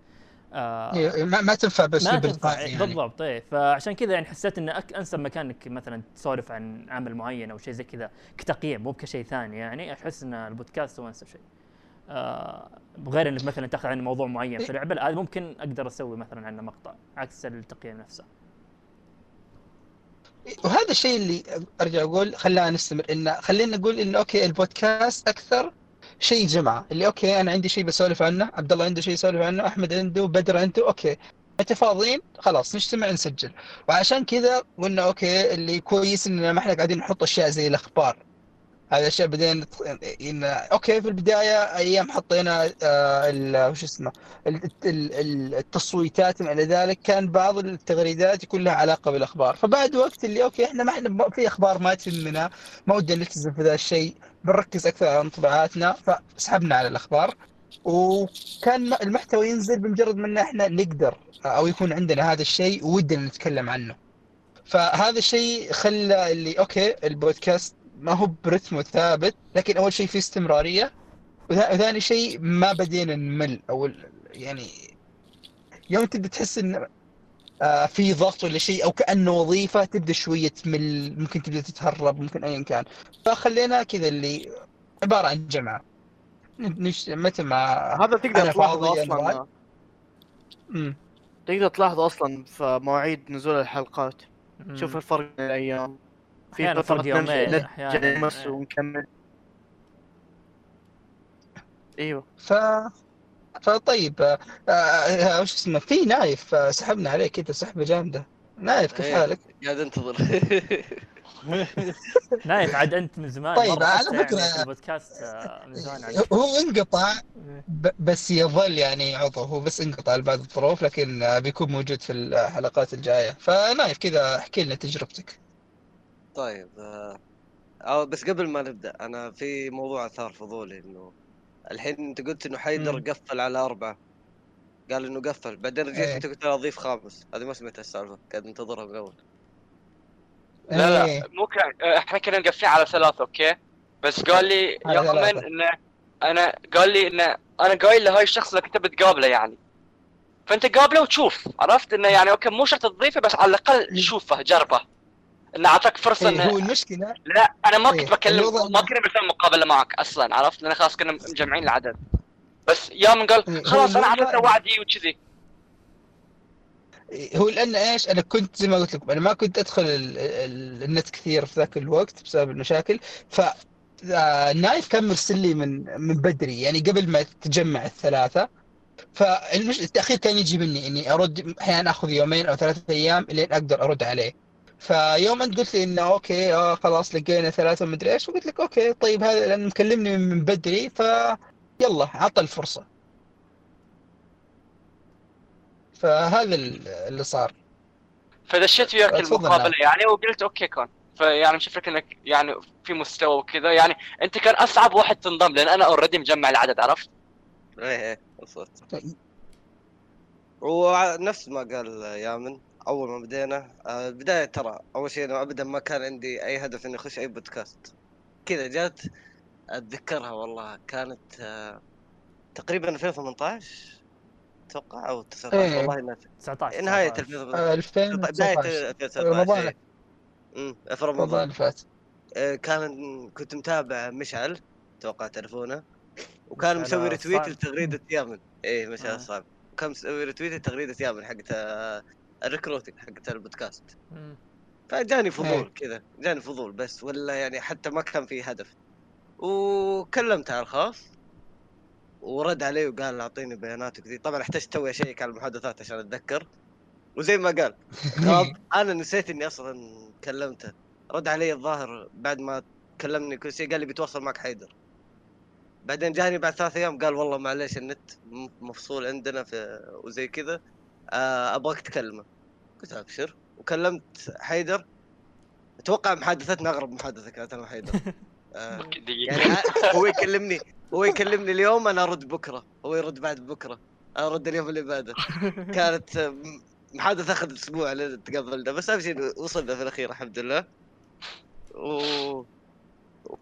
ما تنفع بس بالقاعي بالضبط. يعني فعشان كذا يعني حسيت ان انسب مكانك مثلا تسولف عن عمل معين او شيء زي كذا كتقييم مو بكشيء ثاني. يعني احس ان البودكاست هو انسب شيء، غير انك مثلا تاخذ عن موضوع معين في لعبه، هذا ممكن اقدر اسوي مثلا عنه مقطع عكس التقييم نفسه. وهذا الشيء اللي ارجع اقول خلينا نستمر، ان خلينا نقول ان اوكي البودكاست اكثر شيء جمعة، اللي اوكي انا عندي شيء بسولف عنه، عبد الله عنده شيء يسولف عنه، احمد عنده، بدر عنده، اوكي متفاضين خلاص نجتمع نسجل. وعشان كذا قلنا اوكي اللي كويس اننا ما احنا قاعدين نحط اشياء زي الاخبار، هذا الشيء بدينا اوكي في البدايه ايام حطينا وش اسمه التصويتات من ذلك، كان بعض التغريدات يكون لها علاقه بالاخبار. فبعد وقت اللي اوكي احنا ما احنا في اخبار ما تهمنا، ما ودنا نلتزم في ذا الشيء، بنركز اكثر على انطباعاتنا، فسحبنا على الاخبار. وكان المحتوى ينزل بمجرد ما احنا نقدر او يكون عندنا هذا الشيء ودنا نتكلم عنه. فهذا الشيء خلى اللي اوكي البودكاست ما هو برتمه ثابت، لكن أول شيء فيه استمرارية، وثاني شيء ما بدينا نمل. أو يعني يوم تبدأ تحس إن في ضغط ولا شيء أو كأنه وظيفة تبدأ شوية تمل، ممكن تبدأ تتهرب، ممكن أيًا كان. فخلينا كذا اللي عبارة عن جمعة متى مع هذا تقدر تلاحظ أصلاً تقدر تلاحظ أصلاً في مواعيد نزول الحلقات. شوف الفرق بين الأيام، في فرق يومين احيانا نمس ونكمل. ايوه فطيب وش اسمه في نايف سحبنا عليه كده سحبه جامده. نايف كيف حالك؟ قاعد انتظر نايف عاد انت من زمان. طيب على فكره يعني البودكاست من زمان عليك. هو انقطع بس يظل يعني عضو، هو بس انقطع لبعض الظروف، لكن بيكون موجود في الحلقات الجايه. فنايف كذا احكي لنا تجربتك. طيب بس قبل ما نبدأ أنا في موضوع أثار فضولي، إنه الحين أنت قلت إنه حيدر قفل على 4، قال إنه قفل، بعدين رجعت أنت قلت أنا أضيف 5، هذه ما سمعتها السالفة، قاعد انتظرها من أول. لا ممكن إحنا كنا نقفل على 3 أوكي، بس قال لي يقمن إنه أنا قال لي إنه أنا قايل لهاي الشخص اللي كنت بتقابله يعني، فأنت قابله وتشوف، عرفت إنه يعني أوكي مو شرط تضيفه بس على الأقل شوفه جربه. إن أعطاك فرصة إن هو المشكلة لا أنا ما كنت بكلم ما كنا بنسوي مقابلة معك أصلاً، عرفت لأن خلاص كنا مجمعين العدد، بس يا من قال خلاص أنا عطيته وعدي وكذي. هو لأن إيش أنا كنت زي ما قلت لكم أنا ما كنت أدخل النت كثير في ذاك الوقت بسبب المشاكل، فنايف كان مرسل لي من بدري يعني قبل ما تجمع الثلاثة. فالتأخير كان يجي مني إني أرد أحيانًا أخذ يومين أو 3 أيام لين أقدر أرد عليه. فيوم انت قلت لي انه اوكي خلاص لقينا ثلاثه مدري ايش، وقلت لك اوكي طيب هذا لان مكلمني من بدري، فيلا عطى الفرصه. فهذا اللي صار، فدشيت وياك المقابله يعني، وقلت اوكي كان فيعني مش فكرة انك يعني في مستوى وكذا يعني، انت كان اصعب واحد تنضم لان انا اوريدي مجمع العدد، عرفت؟ ايه وصلت. ونفس ما قال يامن اول ما بدينا بداية، ترى اول شيء انا ابدا ما كان عندي اي هدف اني اخش اي بودكاست كذا، جات اتذكرها والله كانت تقريبا 2018 اتوقع او 19 والله ما 19 نهاية 2019 في رمضان فات. كنت متابع مشاعل توقع تلفونه، وكان مسوي ريتويت لتغريده يامن. ايه مشاعل صعب، كان مسوي ريتويت لتغريده يامن حقت الريكروتنج حقت البودكاست. فجاني فضول كذا، جاني فضول بس، ولا يعني حتى ما كان في هدف. وكلمت على الخاص ورد علي وقال اعطيني بياناتك ذي. طبعا احتجت توي اشيك على المحادثات عشان اتذكر، وزي ما قال انا نسيت اني اصلا كلمته. رد علي الظاهر بعد ما كلمني كل شيء، قال لي بيتواصل معك حيدر. بعدين جاني بعد 3 أيام قال والله معليش النت مفصول عندنا في وزي كذا، ابغاك تكلمه. قلت ابشر، وكلمت حيدر. اتوقع محادثتنا اغرب محادثه كانت انا وحيدر. يعني هو يكلمني اليوم انا ارد بكره، هو يرد بعد بكره انا ارد اليوم اللي بعده. كانت محادثة اخذ اسبوع لين تقابلنا، بس اهم شيء وصلنا في الاخير الحمد لله.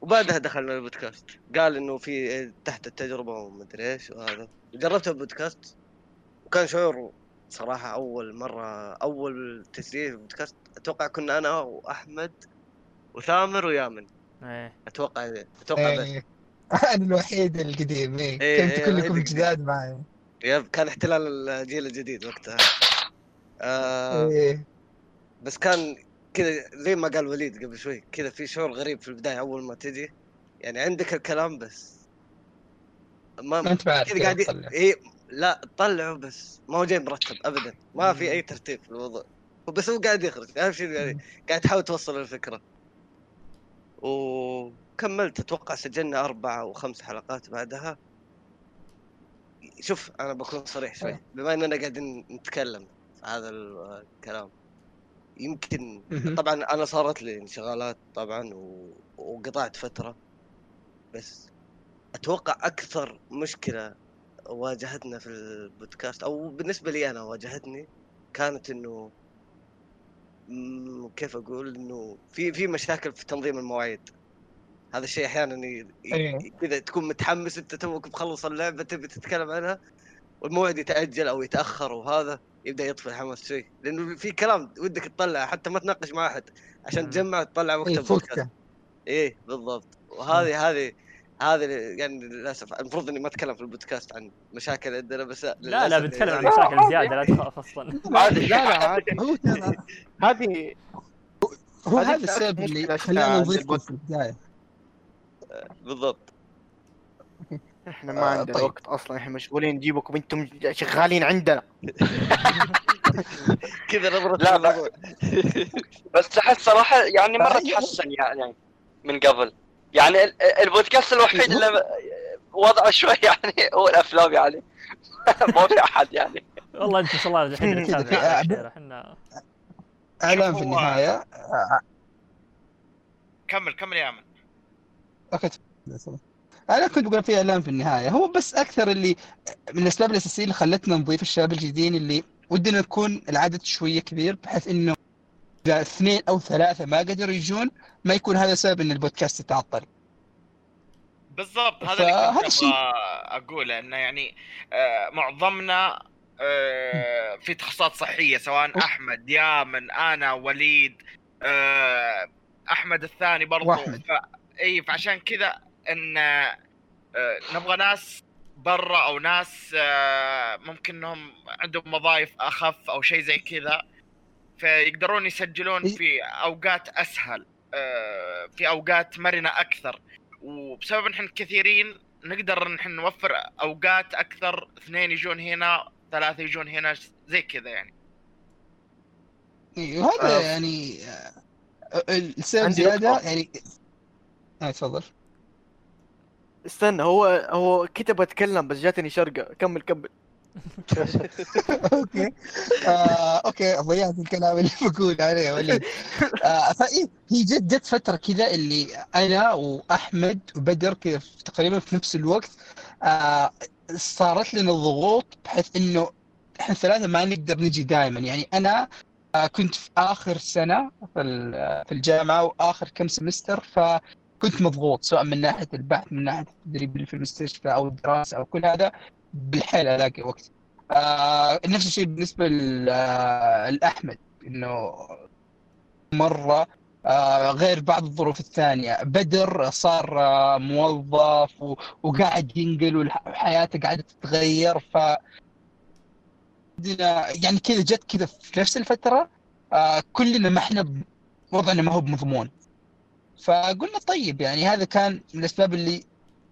وبعدها دخلنا البودكاست، قال انه في تحت التجربة وما ادري ايش، وهذا جربته البودكاست وكان شعور صراحة اول مرة، اول تسجيل بودكاست اتوقع كنا انا واحمد وثامر ويامن. اتوقع بس انا الوحيد القديم، كنت كلكم جداد معي. يب كان احتلال الجيل الجديد وقتها. بس كان كذا زي ما قال وليد قبل شوي كذا، في شعور غريب في البداية أول ما تجي، يعني عندك الكلام بس ما أنت بعرف كذا قاعد لا تطلعه، بس ما هو جاي مرتب أبدا، ما في أي ترتيب في الموضوع، وبس هو قاعد يخرج أهم شيء قاعد تحاول توصل الفكرة. وكملت أتوقع سجلنا 4 أو 5 حلقات بعدها. شوف أنا بكون صريح شوي، بما أننا قاعدين نتكلم هذا الكلام يمكن طبعا انا صارت لي انشغالات طبعا وقطعت فتره، بس اتوقع اكثر مشكله واجهتنا في البودكاست او بالنسبه لي انا واجهتني كانت انه كيف اقول، انه في مشاكل في تنظيم المواعيد. هذا الشيء احيانا كذا تكون متحمس انت توك مخلص اللعبه تبي تتكلم عنها والموعد يتاجل او يتاخر، وهذا يبدأ يطفي الحماس شوي، لأنه في كلام ودك تطلع حتى ما تناقش مع أحد عشان تجمع تطلع وقت. إيه بالضبط. وهذه هذه يعني للأسف المفروض إني ما أتكلم في البودكاست عن مشاكل عندنا، بس لا بتكلم عن مشاكل زيادة لا تخاف أصلاً. هذا السبب اللي خلينا نضيف البودكاست بالضبط. احنا ما عندنا طيب. وقت اصلا، احنا مشغولين نجيبكم انتم شغالين عندنا كذا نبرت. لا بس احس صراحه يعني مره تحسن يعني من قبل، يعني البودكاست الوحيد اللي وضعه شوي يعني هو الافلام، يعني ما في احد يعني. والله انت صراحه الحين احنا اعلان في النهايه. كمل يا عمن. اوكي أنا كنت بقول فيها إعلان في النهاية، هو بس أكثر اللي من الأسباب الأساسية اللي خلتنا نضيف الشباب الجديد اللي ودنا نكون العدد شوية كبير، بحيث إنه إذا 2 أو 3 ما قدروا يجون ما يكون هذا سبب إن البودكاست يتعطل. بالضبط هذا اللي كنت أقوله، إنه يعني معظمنا في تخصصات صحية، سواء أحمد يامن أنا وليد أحمد الثاني برضو أي، فعشان كذا ان نبغى ناس برا او ناس ممكن انهم عندهم وظائف اخف او شيء زي كذا، فيقدرون يسجلون في اوقات اسهل، في اوقات مرنه اكثر. وبسبب نحن كثيرين نقدر نحن نوفر اوقات اكثر، 2 يجون هنا 3 يجون هنا زي كذا يعني. وهذا يعني السبب زيادة يعني. تفضل. استنى هو كتب اتكلم بس جاتني شرقة. كمل اوكي ضيعت الكلام اللي بقول عليه وليد. هي جدت فترة كذا اللي انا واحمد وبدر كذا تقريبا في نفس الوقت صارت لنا الضغوط بحيث انه احنا ثلاثة ما نقدر نجي دائما. يعني انا كنت في اخر سنة في الجامعة واخر كم سمستر، فكنت مضغوط سواء من ناحية البحث، من ناحية التدريب في المستشفى او الدراسة او كل هذا، بالحال هذاك الوقت. نفس الشيء بالنسبة لأحمد، إنه مرة غير بعض الظروف الثانية. بدر صار موظف وقاعد ينقل وحياته قاعدة تتغير، يعني كذا جت كذا في نفس الفترة كلنا ما احنا وضعنا ما هو بمضمون. فقلنا طيب يعني هذا كان من الأسباب اللي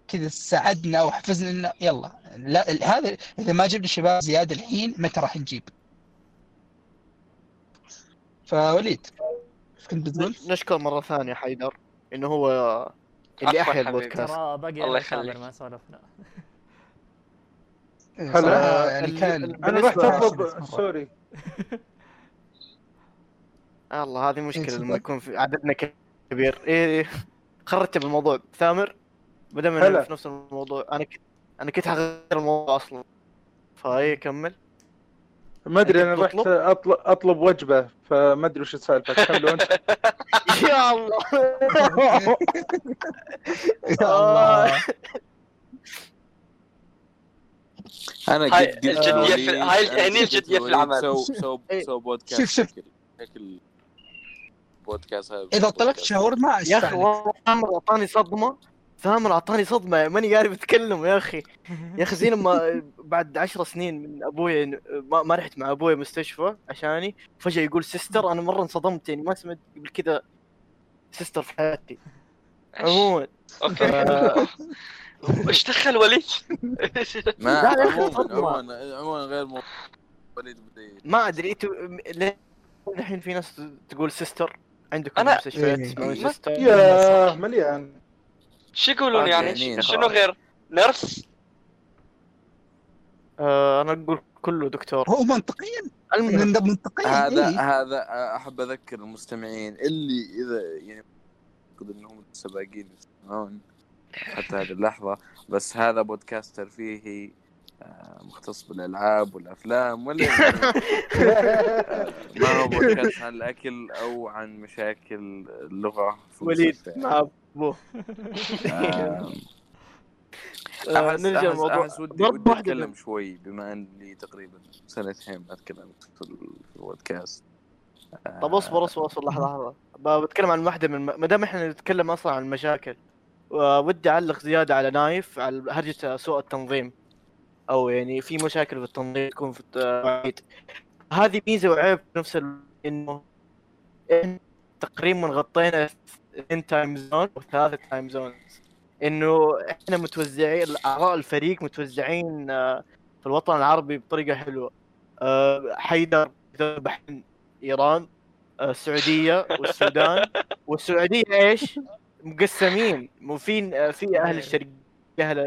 كذا ساعدنا وحفزنا إنه يلا لا، هذا إذا ما جبنا شباب زيادة الحين متى راح نجيب؟ فوليد كنت بتقول؟ نشكر مرة ثانية حيدر إنه هو اللي أحيا البودكاست. الله يخليك. ما سولفنا. هلا يعني كان أنا رحت أطلب سوري. الله هذه مشكلة لما يكون في عددنا كبير. إيه خرجت بالموضوع ثامر. بدأ من في نفس الموضوع. أنا كنت حغير الموضوع أصلاً. فهي كمل. ما أدري أنا رحت أطلب وجبة، فما أدري وش السالفة. كملوا أنت. يا الله. يا الله. أنا جد. هاي الجدية في العمل. سو بودكاست. شوف. بودكاست هذا. إذا طلقت شهور ما أشتغل. يا أخي والله أمر أعطاني صدمة. ثامر عطاني صدمة، ماني عارف أتكلم يا أخي زين. لما بعد 10 سنين من أبوي ما رحت مع أبوي مستشفى عشاني، فجأة يقول سيستر. أنا مرة انصدمت، يعني ما سمعت قبل كذا سيستر في حياتي عموما. أوكي وش دخل وليد؟ ما عموما غير وليد بدي ما أدري ليه الحين في ناس تقول سيستر عندكم مستشفيات اسمها سيستر. يا مليان شو يقولون يعني شنو غير نرس؟ أنا أقول كله دكتور. هو منطقيا منطقيا. هذا أحب أذكر المستمعين اللي إذا يعني قد إنهم السباقين يسمعون حتى هذه اللحظة، بس هذا بودكاست ترفيهي مختص بالألعاب والأفلام ولا ما هو بودكاست عن الأكل أو عن مشاكل اللغة. وليد ما بو نرجع الموضوع. ودي أتكلم شوي بما أن لي تقريبا 2 سنين أتكلم في البودكاست. طب أصبر لحظة بتكلم عن واحدة من مدام إحنا نتكلم أصلا عن المشاكل. ودي أعلق زيادة على نايف على هرجة سوء التنظيم، أو يعني في مشاكل في التنظيم تكون في التوقيت. هذه ميزة وعيب في نفس إنه تقريبا غطينا 2 تايم زون و3 تايم زون، إنه إحنا متوزعين أعضاء الفريق متوزعين في الوطن العربي بطريقة حلوة. حيدر بحن إيران، السعودية والسودان والسعودية إيش مقسمين، وفين في أهل الشرق، أهل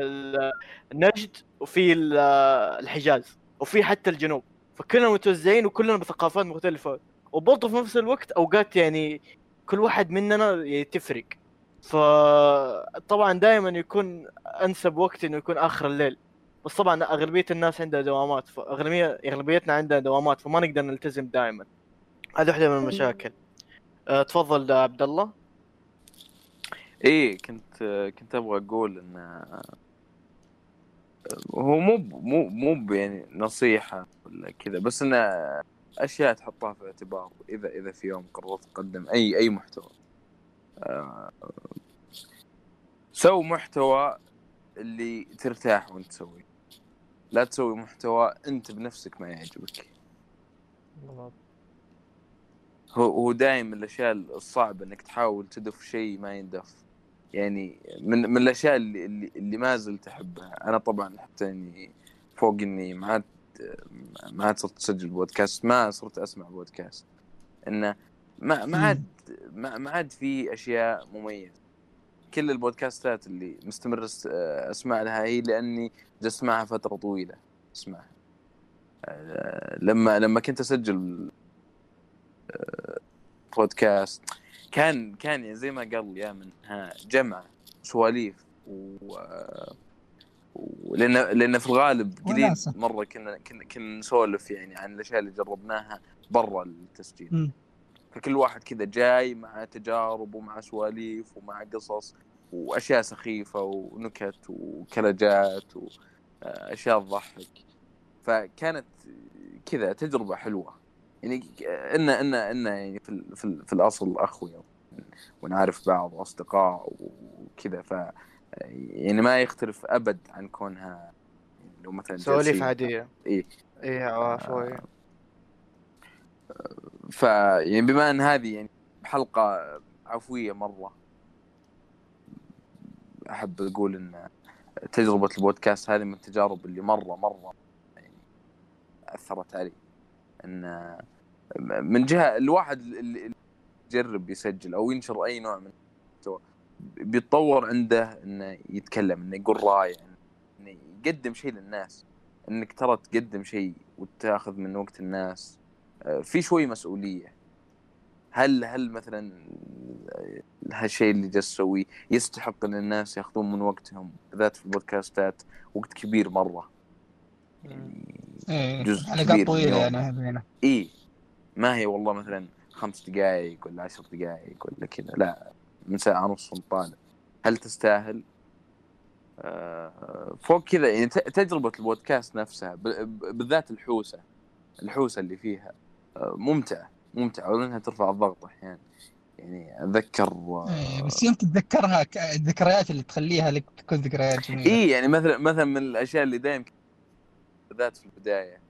النجد، وفي الحجاز، وفي حتى الجنوب. فكلنا متوزعين وكلنا بثقافات مختلفة، وبرضه في نفس الوقت أوقات يعني كل واحد مننا يتفرق. فطبعا دائما يكون أنسب وقت إنه يكون آخر الليل، بس طبعا أغلبية الناس عندها دوامات، أغلبيتنا عندها دوامات، فما نقدر نلتزم دائما. هذا واحدة من المشاكل. تفضل عبد الله. إيه كنت أبغى أقول إن هو مو يعني نصيحة ولا كذا، بس إنه أشياء تحطها في اعتبار إذا في يوم قررت تقدم أي محتوى. سو محتوى اللي ترتاح وانت تسوي، لا تسوي محتوى أنت بنفسك ما يعجبك. هو دائما الأشياء الصعبة إنك تحاول تدف شيء ما يندف. يعني من الأشياء اللي ما زلت أحبها أنا طبعا، حتى إني فوق إني ما صرت أسجل بودكاست، ما صرت أسمع بودكاست، انه ما عاد في اشياء مميزه. كل البودكاستات اللي مستمر اسمع لها هي لاني اسمعها فتره طويله، اسمعها لما كنت اسجل بودكاست كان زي ما قال يا منها جمع سواليف، ولأن في الغالب قليل مرة كنا نسولف يعني عن الأشياء اللي جربناها برا التسجيل. فكل واحد كذا جاي مع تجارب ومع سواليف ومع قصص وأشياء سخيفة ونكت وكلجات وأشياء تضحك، فكانت كذا تجربة حلوة يعني. إن يعني في الأصل أخويا ونعرف بعض أصدقاء وكذا، ف يعني ما يختلف أبد عن كونها لو مثلا سواليف عادية. إيه عفوا. يعني بما أن هذه يعني حلقة عفوية مرة، أحب أقول إن تجربة البودكاست هذه من التجارب اللي مرة يعني أثرت علي. إن من جهة الواحد اللي يجرب يسجل أو ينشر أي نوع من المحتوى بيتطور عنده إنه يتكلم، إنه يقول رأي، إنه يقدم شيء للناس، إنك ترى تقدم شيء وتأخذ من وقت الناس، في شوي مسؤولية. هل مثلا هالشيء اللي جسوي يستحق إن الناس يأخذون من وقتهم، ذات في البودكاستات وقت كبير مرة يعني جزء كبير طويلة أنا ما هي والله مثلا 5 دقائق ولا 10 دقائق ولا كذا، لا من ساعة ونص طالع. هل تستاهل؟ فوق كذا يعني تجربة البودكاست نفسها بالذات الحوسة اللي فيها ممتعة ولأنها ترفع الضغط أحيانا يعني. أتذكر بس يمكن تتذكرها الذكريات اللي تخليها لك تكون ذكريات جميلة. يعني مثلا من الأشياء اللي دائما بالذات في البداية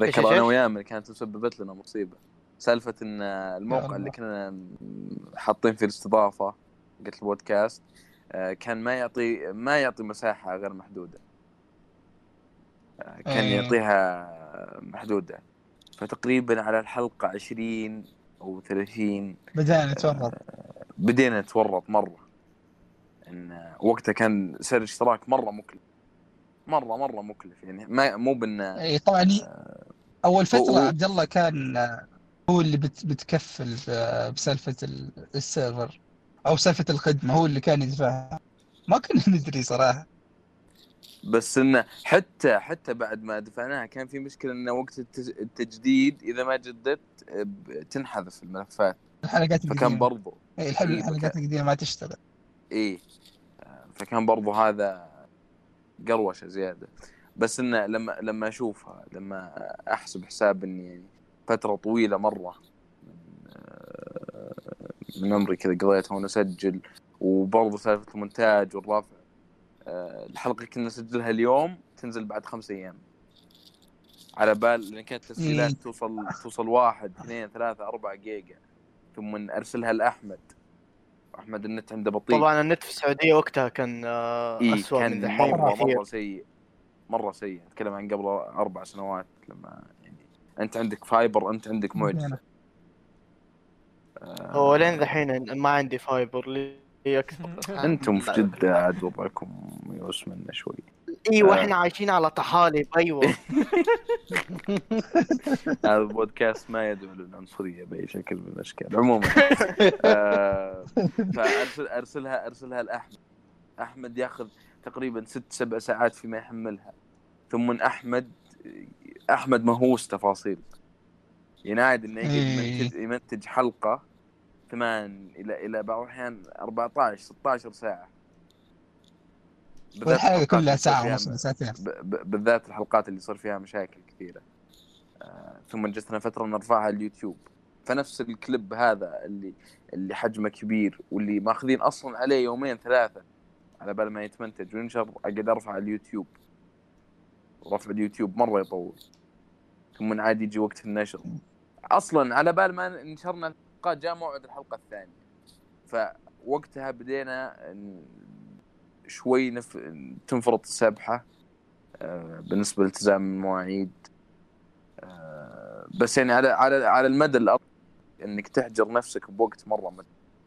ذكر أنا ويامر كانت تسببت لنا مصيبة، سالفة إن الموقع اللي كنا حاطين فيه الاستضافة قلت البودكاست كان ما يعطي مساحة غير محدودة، كان يعطيها محدودة. فتقريبا على الحلقة 20 أو 30 بدينا نتورط مرة. إن وقتها كان سعر الاشتراك مرة مكلف يعني مو بالنا. إيه طبعا أول فترة عبد الله كان هو اللي بتكفل بسالفة السيرفر أو سالفة الخدمة، هو اللي كان يدفعها، ما كنا ندري صراحة. بس إنه حتى بعد ما دفعناها كان في مشكلة إنه وقت التجديد إذا ما جددت تنحذف الملفات الحلقات، فكان برضو الحلقات القديمة ما تشتغل. فكان برضو هذا قروشة زيادة. بس إنه لما أشوفها، لما أحسب حساب إني يعني فترة طويلة مرة من عمري كذا قضيتها وأنا أسجل، وبرضه سالفة المونتاج والرفع. الحلقة كنا نسجلها اليوم تنزل بعد 5 أيام، على بال لأن كانت تسجيلات توصل 1، 2، 3، 4 جيجا، ثم نرسلها لأحمد. أحمد النت عنده بطيء طبعا. النت في السعودية وقتها كان أسوأ من دحين، مرة سيء. أتكلم عن قبل 4 سنوات لما أنت عندك فايبر، أنت عندك موجة. هو لين ذحين ما عندي فايبر لي أكثر. أنتم في جدة عاد وضعكم يوس منا شوي. إحنا عايشين على طحالب. هذا البودكاست ما يدعو للعنصرية بأي شكل من الأشكال عموما. فأرسلها لأحمد. أحمد يأخذ تقريبا 6-7 ساعات فيما يحملها، ثم أحمد مهووس تفاصيل ينعد إنه يمنتج حلقة 8 إلى بعض الأحيان 14-16 ساعة، والحلقة كلها ساعة ونص ساعتين، بالذات الحلقات اللي صار فيها مشاكل كثيرة. ثم جتنا فترة نرفعها اليوتيوب، فنفس الكليب هذا اللي حجمه كبير واللي ماخذين أصلا عليه 2-3 يوم على بال ما يتمنتج وينشر، أقدر أرفع اليوتيوب. رفع اليوتيوب مرة يطول، ثم عاد يجي وقت النشر. أصلاً على بال ما نشرنا الحلقة جاء موعد الحلقة الثانية، فوقتها بدينا شوي تنفرط السبحة بالنسبة لالتزام المواعيد. بس يعني على المدى الأطول انك تحجر نفسك بوقت مره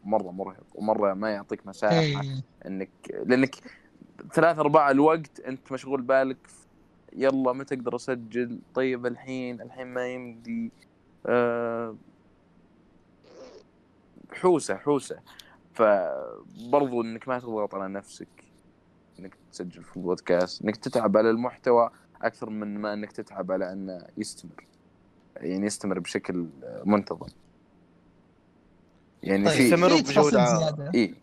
مرهق ومره ما يعطيك مساحه انك لانك 3/4 الوقت انت مشغول بالك يلا متى اقدر اسجل طيب الحين ما يمدي حوسه فبرضو انك ما تضغط على نفسك انك تسجل في البودكاست انك تتعب على المحتوى اكثر من ما انك تتعب على انه يستمر يعني يستمر بشكل منتظم يعني طيب في تفاصيل زيادة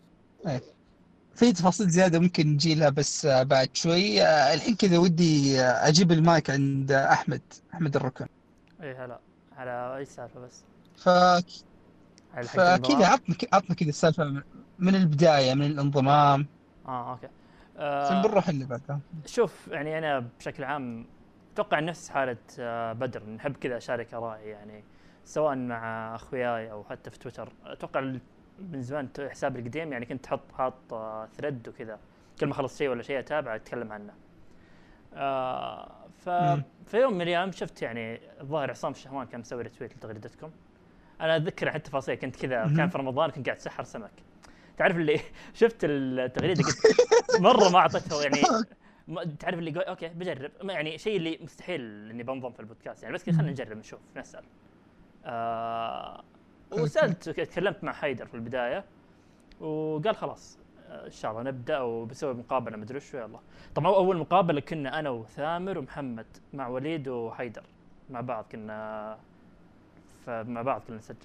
في تفاصيل زيادة ممكن نجي لها بس بعد شوي الحين كذا ودي أجيب المايك عند أحمد الركن إيه هلا على أي سالفة بس فكذا عطنا كذا السالفة من البداية من الانضمام أوكي بنروح اللي بعدها شوف يعني أنا بشكل عام أتوقع نفس حالة بدر نحب كذا أشارك آرائي يعني سواء مع أخوياي أو حتى في تويتر أتوقع من زمان حساب القديم يعني كنت حاط ثريد وكذا كل ما خلص شيء ولا شيء أتابع أتكلم عنه في يوم من الأيام شفت يعني الظاهر عصام الشهوان كان مسوي ريتويت لتغريدتكم أنا أتذكر حتى تفاصيل كنت كذا كان في رمضان كنت قاعد سحر سمك تعرف اللي شفت التغريدة مرة ما أعطته يعني تعرف اللي أوكي بجرب يعني شيء اللي مستحيل إني بنضم في البودكاست يعني بس كده خلنا نجرب نشوف نسأل وسألت تكلمت مع حيدر في البداية وقال خلاص إن شاء الله نبدأ وبسوي مقابلة مدري شو يلا طبعا أول مقابلة كنا أنا وثامر ومحمد مع وليد وحيدر مع بعض كنا مع بعض كنا نسجل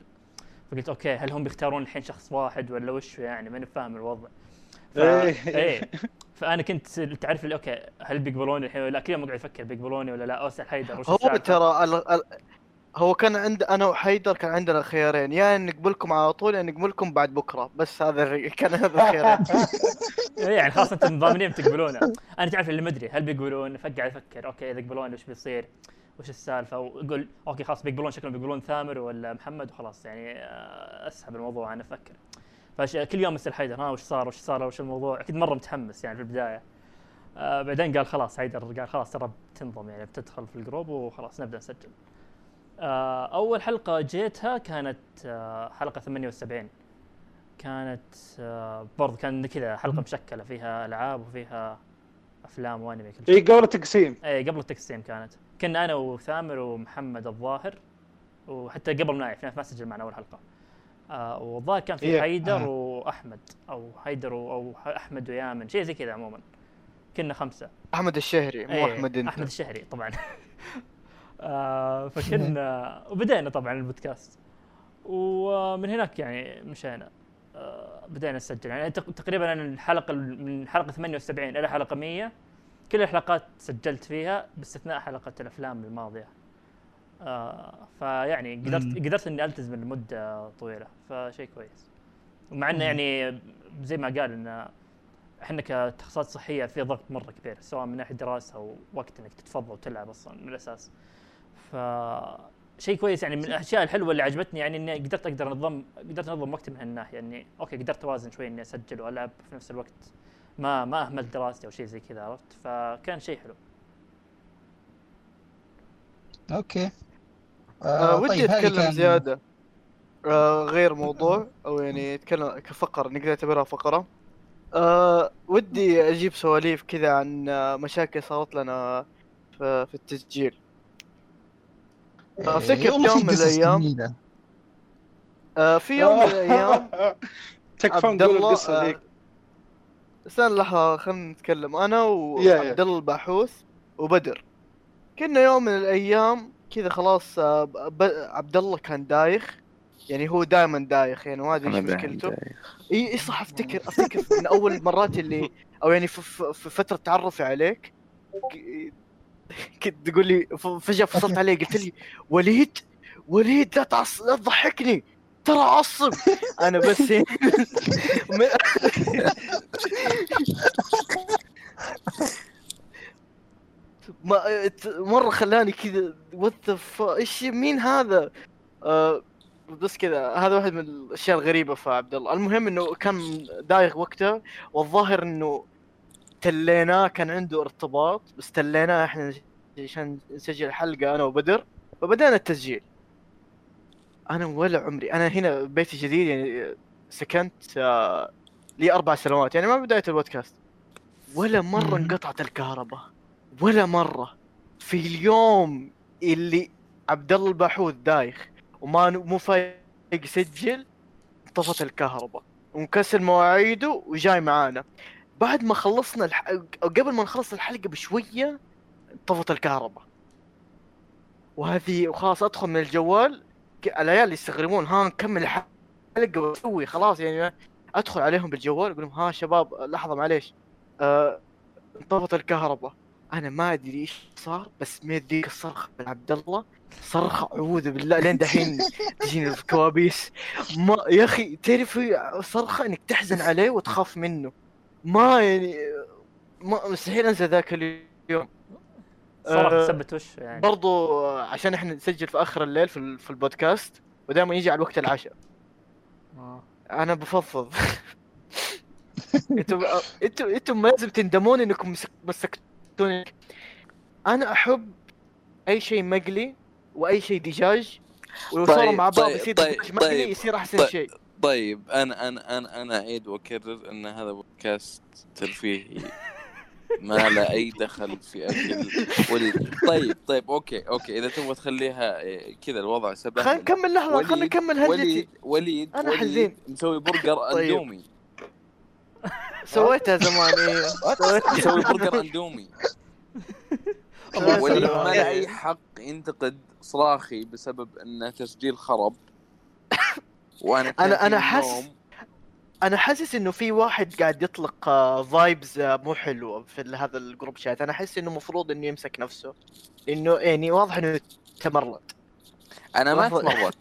فقلت أوكي هل هم بيختارون الحين شخص واحد ولا وش يعني ما نفهم الوضع فأنا كنت تعرف اللي أوكي هل بيقبلوني الحين ولا كذا مقعد أفكر بيقبلوني ولا لا أسأل حيدر هو ترى هو كان عند أنا وحيدر كان عندنا خيارين يا يعني نقبلكم على طول يا يعني نقبلكم بعد بكرة بس هذا كان هذا الخيارين يعني خاصة أنتم ضامنين بتقبلونه أنا تعرف اللي مدري هل بيقبلون فقعد أفكر أوكي إذا قبلوني وش بيصير وش السالفة وأقول أوكي خلاص بيقبلون شكلهم بيقبلون ثامر ولا محمد وخلاص يعني أسحب الموضوع أنا أفكر فكل يوم أسأل حيدر ها وش صار وش الموضوع أكيد مرة متحمس يعني في البداية بعدين قال خلاص حيدر قال خلاص ترى بتنضم يعني بتدخل في الجروب وخلاص نبدأ نسجل أول حلقة جيتها كانت حلقة 78 كانت برضه كان كذا حلقة مشكلة فيها ألعاب وفيها أفلام وأنمي كل شيء إيه قبل التقسيم إيه قبل التقسيم كانت كنا أنا وثامر ومحمد الظاهر وحتى قبل نايف ما سجل معنا أول حلقة والظاهر كان في حيدر وأحمد أو حيدر أو أحمد ويامن شيء زي كذا عموما كنا 5 أحمد الشهري مو إيه أحمد انت. أحمد الشهري طبعا فكنا وبدأنا طبعا البودكاست ومن هناك يعني مشينا بدأنا نسجل يعني تقريبا الحلقة من حلقة 78 إلى حلقة 100 كل الحلقات سجلت فيها باستثناء حلقة الأفلام الماضية فيعني قدرت إني ألتزم لمدة طويلة فشيء كويس ومع إنه يعني زي ما قال إن إحنا كتخصصات صحية في ضغط مرة كبير سواء من ناحية دراسة أو وقت إنك تتفضل وتلعب أصلا من الأساس فشيء كويس يعني من الأشياء الحلوة اللي عجبتني يعني إني قدرت أنظم وقتي من هالناحية إني أوكي قدرت أوازن شوي إني أسجل وألعب في نفس الوقت ما أهمل دراستي أو شيء زي كذا عرفت فكان شيء حلو. أوكي. ودي أتكلم زيادة غير موضوع أو يعني أتكلم كفقرة نقدر نعتبرها فقرة. ودي أجيب سواليف كذا عن مشاكل صارت لنا في التسجيل. أفتكر يوم من الأيام في يوم من الأيام تكفون قول القصة ديك استنى لحظة خلنا نتكلم أنا وعبد الله الباحوث وبدر كنا يوم من الأيام كذا خلاص عبد الله كان دايخ يعني هو دائما دايخ يعني ما ادري ايش مشكلته اي صح افتكر من اول المرات اللي او يعني في فتره تعرفي عليك كنت تقول لي فجاه فصلت عليه قلت لي وليد لا تضحكني ترى عصب انا بس ما مره خلاني كذا وظف ايش مين هذا بس كذا هذا واحد من الاشياء الغريبه في عبد الله. المهم انه كان دايخ وقتها والظاهر انه تليناه كان عنده ارتباط بس تليناه احنا عشان نسجل حلقه انا وبدر فبدأنا التسجيل. أنا ولا عمري، أنا هنا بيتي جديد يعني، سكنت لي 4 سنوات يعني من بداية البودكاست، ولا مرة انقطعت الكهرباء، ولا مرة. في اليوم اللي عبد الله الباحوث دايخ وما مو فايق يسجل، انطفت الكهرباء ومكسر مواعيده وجاي معانا. بعد ما خلصنا أو قبل ما نخلص الحلقة بشوية انطفت الكهرباء، وهذه وخلاص أدخل من الجوال. العيال يستغربون، ها نكمل الحلقة وسوي خلاص يعني. أدخل عليهم بالجوال أقول لهم ها شباب لحظة معليش، انطفت الكهرباء. أنا ما أدري إيش صار، بس ميت ذيك الصرخة من عبد الله، صرخة أعوذ بالله لين دحين تجيني الكوابيس. ما يا أخي تعرفي صرخة إنك تحزن عليه وتخاف منه، ما يعني ما مستحيل أنسى ذاك اليوم صراحة. تثبت وش يعني برضو عشان إحنا نسجل في آخر الليل في البودكاست، ودائما يجي على وقت العشاء. أنا بفضفض. أنتم ما لازم تندمون إنكم مسكتوني. أنا أحب أي شيء مقلي وأي شيء دجاج، ولو صار مع بعض يصير دجاج مقلي يصير أحسن شيء. طيب أنا أعيد وأكرر أن هذا بودكاست ترفيهي ما لا أي دخل في أكل طيب أوكي إذا تبغى تخليها كذا الوضع سبب. خلينا نكمل هديتي. وليد أنا حزين مسوي برجر أندومي. سويتها زمان. مسوي برجر أندومي. وليد ما له أي حق ينتقد صراخي بسبب أن تسجيل خرب. انا حاسس انه في واحد قاعد يطلق فايبز مو حلوه في هذا الجروب شات. انا احس انه مفروض انه يمسك نفسه، انه يعني واضح انه تمرد. انا ما تمرد.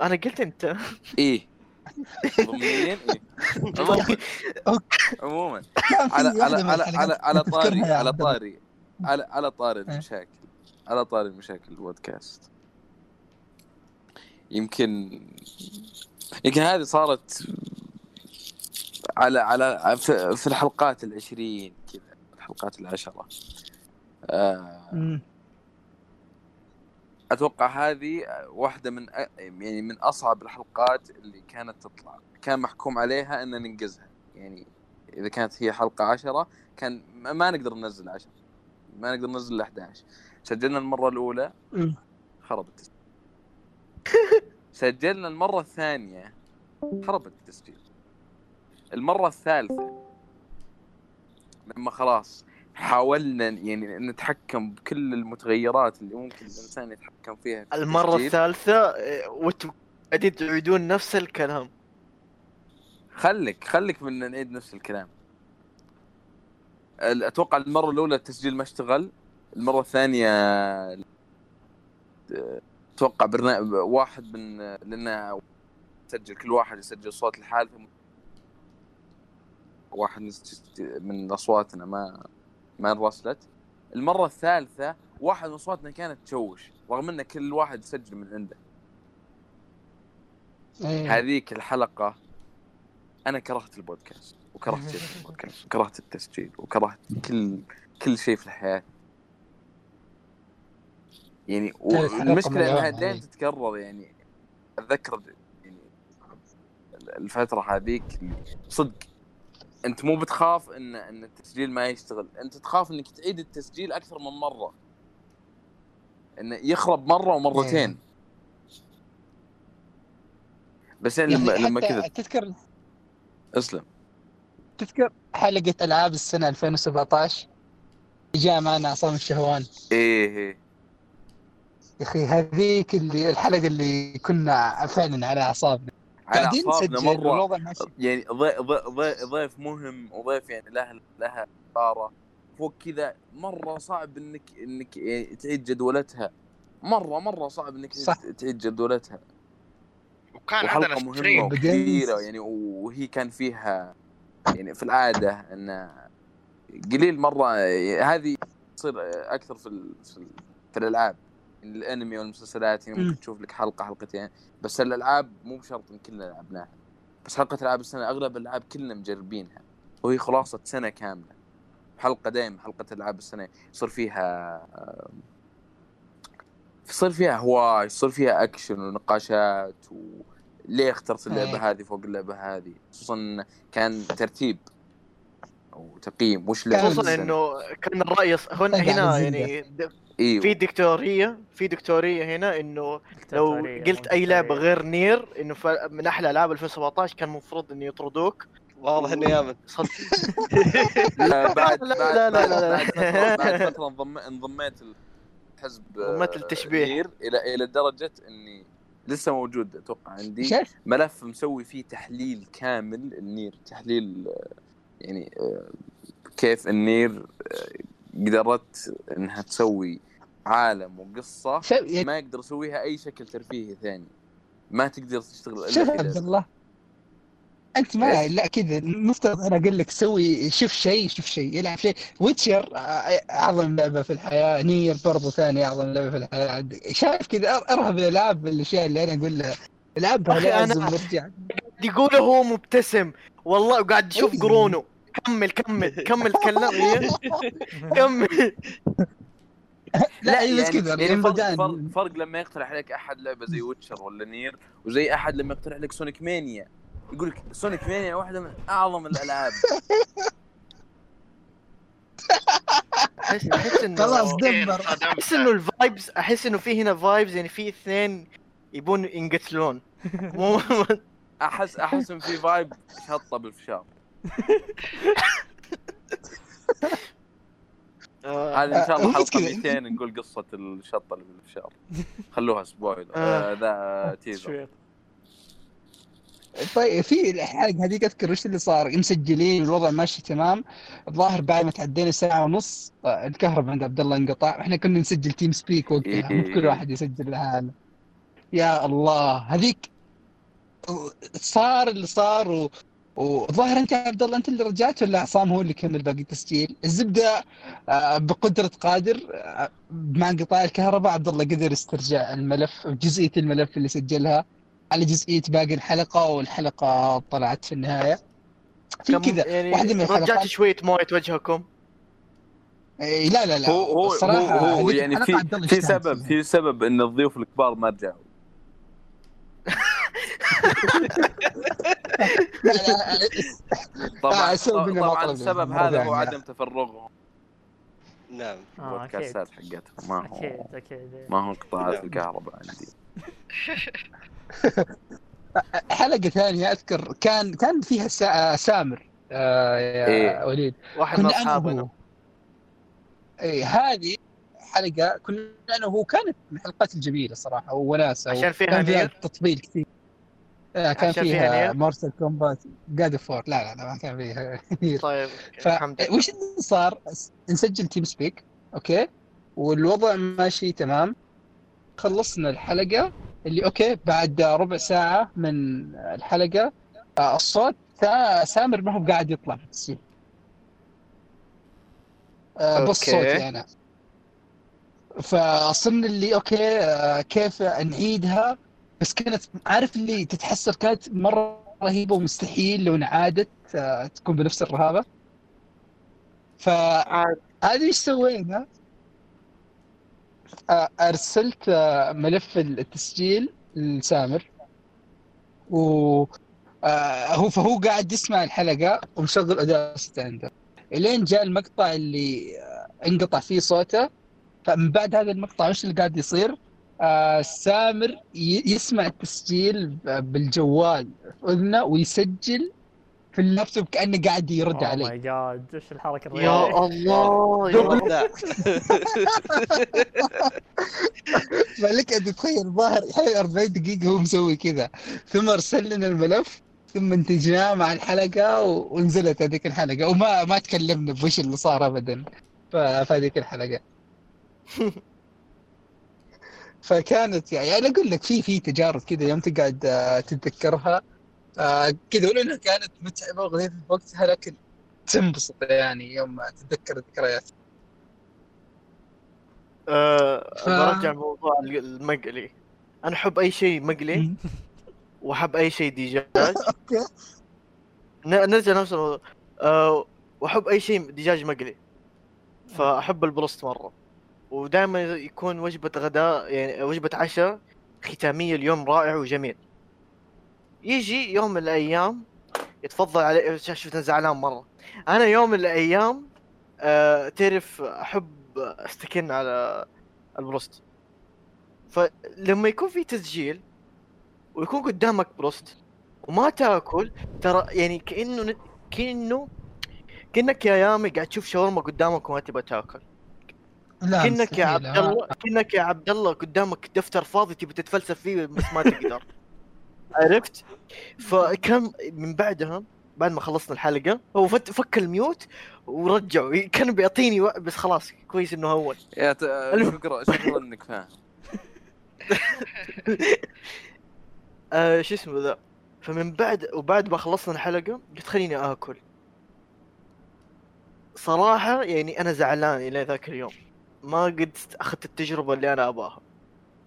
انا قلت انت ايه ضمنيين ايه. عموما على طاري المشاكل البودكاست، يمكن هذه صارت على في الحلقات 20 كذا، الحلقات 10. أتوقع هذه واحدة من يعني من أصعب الحلقات اللي كانت تطلع. كان محكوم عليها أن ننجزها، يعني إذا كانت هي حلقة 10 كان ما نقدر ننزل 10، ما نقدر ننزل 11. سجلنا المرة الأولى خربت. سجلنا المرة الثانية خربت التسجيل. المرة الثالثة لما خلاص حاولنا يعني نتحكم بكل المتغيرات اللي ممكن الإنسان يتحكم فيها في المرة الثالثة وقاعدين تعيدون نفس الكلام. خليك من نعيد نفس الكلام. أتوقع المرة الأولى التسجيل ما اشتغل، المرة الثانية اتوقع برنامج واحد من لنا سجل، كل واحد يسجل صوت الحال، واحد من اصواتنا ما انرسلت. المره الثالثه واحد من اصواتنا كانت تشوش رغم ان كل واحد يسجل من عنده. هذيك الحلقه انا كرهت البودكاست، وكرهت البودكاست، وكرهت التسجيل، وكرهت كل شيء في الحياه يعني. والمشكلة انها دائما تتكرر يعني. اتذكر يعني الفترة هذيك صدق انت مو بتخاف ان التسجيل ما يشتغل، انت تخاف انك تعيد التسجيل اكثر من مرة، انه يخرب مرة ومرتين. بس يعني لما كذا تذكر حلقة العاب السنة 2017 جاء معنا عصام الشهوان. ايه يا اخي هذيك اللي الحلقه اللي كنا فعلا على اعصابنا، قاعدين نسجل مره يعني. ضيف مهم وضيف يعني لها طاره فوق كذا. مره صعب انك يعني تعيد جدولتها، مره صعب انك تعيد جدولتها. وكان عندنا مهمه كبيره يعني، وهي كان فيها يعني في العاده ان قليل مره هذه تصير اكثر في الالعاب. الانمي والمسلسلات يعني ممكن تشوف لك حلقه حلقتين، بس الالعاب مو بشرط ان كلنا لعبناها. بس حلقه العاب السنه اغلب الالعاب كلنا مجربينها، وهي خلاصه سنه كامله. حلقه دائما حلقه العاب السنه يصير فيها يصير فيها هواي، يصير فيها أكشن ونقاشات. وليه اخترت اللعبة هذه فوق اللعبة هذه؟ خصوصا كان ترتيب أو تقييم وش لعبة، خصوصا إنه كان الرأي هنا يعني إيوه. في دكتورية هنا إنه لو قلت أي لعبة غير نير إنه من أحلى ألعاب 2017 كان مفروض إنه يطردوك. واضح إنه يامن صدق. بعد فترة انضميت الحزب التشبيه إلى درجة إني لسه موجود أتوقع عندي ملف مسوي فيه تحليل كامل النير، تحليل يعني كيف النير قدرت إنها تسوي عالم وقصة ما يقدر يسويها أي شكل ترفيهي ثاني، ما تقدر تشتغل إلا في عبد الله. أنت ما لا كذا نفترض أنا أقول لك سوي شوف شيء يلعب شيء. ويتشر أعظم لعبة في الحياة، نير برضو ثاني أعظم لعبة في الحياة. شايف كذا أرهب الألعاب الأشياء اللي أنا أقول لها ألعبها لازم نرجع. يقوله هو مبتسم والله وقاعد يشوف قرونه. كمل كلامي كمل. لا يعني فرق لما يقترح لك أحد لعبة زي ويتشر ولا نير، وزي أحد لما يقترح لك سونيك مانيا، يقول لك سونيك مانيا واحدة من أعظم الألعاب. أحس إنه الفايبز، أحس إنه في هنا فايبز يعني في اثنين يبون ينقتلون. أحس إن في فايب شطة بالفشار. هذا إن شاء الله حلقة 200 نقول قصة الشطة اللي بالفشار، خلوها أسبوع ذا تيزر. طيب في الحلقة هذيك أذكر وش اللي صار، مسجلين الوضع ماشي تمام. الظاهر بعد ما تعدينا ساعة ونص الكهرباء عند عبد الله انقطع، إحنا كنا نسجل تيم سبيك وقتها كل واحد يسجل لحاله. يا الله هذيك صار اللي صار وظاهر أنت يا عبد الله أنت اللي رجعت ولا عصام هو اللي كمل باقي التسجيل؟ الزبدة بقدرة قادر مع انقطاع الكهرباء عبد الله قدر استرجاع الملف، جزئية الملف اللي سجلها على جزئية باقي الحلقة، والحلقة طلعت في النهاية في كذا يعني واحدة من الحلقات. رجعت شوية موية وجهكم. لا هو يعني في سبب إن الضيوف الكبار ما رجعوا. طبعا السبب هذا هو عدم تفرغهم. نعم بودكاستات حقتهم ما هو انقطاعات الكهرباء عندي. حلقة ثانية أذكر كان فيها سامر يا وليد واحد من أصحابنا. هذه حلقة كنا أنا وهو كانت من الحلقات الجميلة صراحة وناسة، عشان فيها تطبيل كثير. كان فيها مارسل كومبات جاد فور. لا ما كان فيها. طيب الحمد لله. وش اللي صار؟ نسجل تيم سبيك أوكي والوضع ماشي تمام، خلصنا الحلقة اللي أوكي. بعد ربع ساعة من الحلقة الصوت سامر ما هو قاعد يطلع في التسجيل بالصوت يعني. فصلنا اللي أوكي كيف نعيدها، بس كانت عارف اللي تتحسر، كانت مرة رهيبة ومستحيل لو انعادت تكون بنفس الرهابة. فهذا إيش سوينا؟ أرسلت ملف التسجيل لسامر فهو قاعد يسمع الحلقة ومشغل أداستة عنده إلين جاء المقطع اللي انقطع فيه صوته. فمن بعد هذا المقطع وش اللي قاعد يصير؟ سامر يسمع التسجيل بالجوال أذنه ويسجل في اللابتوب كأنه قاعد يرد علي. ماي جاد ايش الحركه الرهيبه يا الله يا مالك. تخيل ظاهر حوالي 40 دقيقه هو مسوي كذا، ثم ارسل لنا الملف ثم انتجناه مع الحلقه ونزلت هذيك الحلقه وما تكلمنا بوش اللي صار ابدا في هذيك الحلقه. فكانت يعني انا اقول لك في تجارب كذا يوم تقعد تتذكرها كده، ولو انها كانت متعبة وغليظة في وقتها لكن تنبسط يعني يوم تتذكر الذكريات. برجع موضوع المقلي. انا احب اي شيء مقلي واحب اي شيء دجاج. اوكي نرجع نفس الموضوع. واحب اي شيء دجاج مقلي، فاحب البروست مرة ودائما يكون وجبة غداء يعني وجبة عشاء ختامية اليوم رائع وجميل. يجي يوم من الأيام يتفضل علي، شفت زعلان مرة أنا يوم من الأيام تعرف أحب أستكن على البروست، فلما يكون في تسجيل ويكون قدامك بروست وما تاكل ترى يعني كأنك يا يامي قاعد تشوف شاورما قدامك وما تبى تاكل. كأنك يا عبد الله قدامك دفتر فاضي تبي تتفلسف فيه بس ما تقدر. عرفت؟ فكم من بعدها بعد ما خلصنا الحلقة هو فك الميوت ورجعوا كان بيعطيني بس خلاص كويس انه هون يا شكرا انك فاهم. شو اسمه ذا. فمن بعد وبعد ما خلصنا الحلقة قلت خليني اكل صراحة، يعني انا زعلان الى ذاك اليوم ما قد اخذت التجربة اللي انا اباها.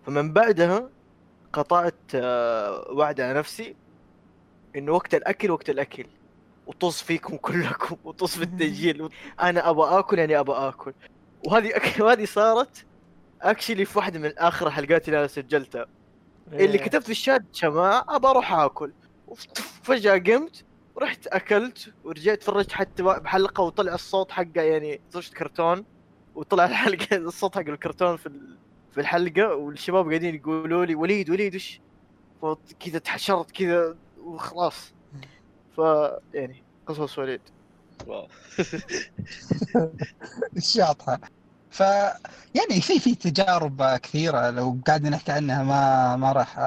فمن بعدها قطعت وعد على نفسي انه وقت الاكل وطز فيكم كلكم وطز في التسجيل، انا ابى اكل يعني ابى اكل. وهذه صارت اكشلي في واحدة من اخر حلقات اللي انا سجلتها اللي كتبت في الشات جماعة ابى اروح اكل، وفجأة قمت ورحت اكلت ورجعت فرجت حتى بحلقة وطلع الصوت حقه يعني صوت كرتون، وطلع الحلقة الصوت حق الكرتون في الحلقة والشباب قاعدين يقولوا لي وليد وش كذا، تحشرت كذا وخلاص. فا يعني قصص وليد واو الشاطحة. فا يعني في تجارب كثيرة لو قاعدين نحكي عنها ما راح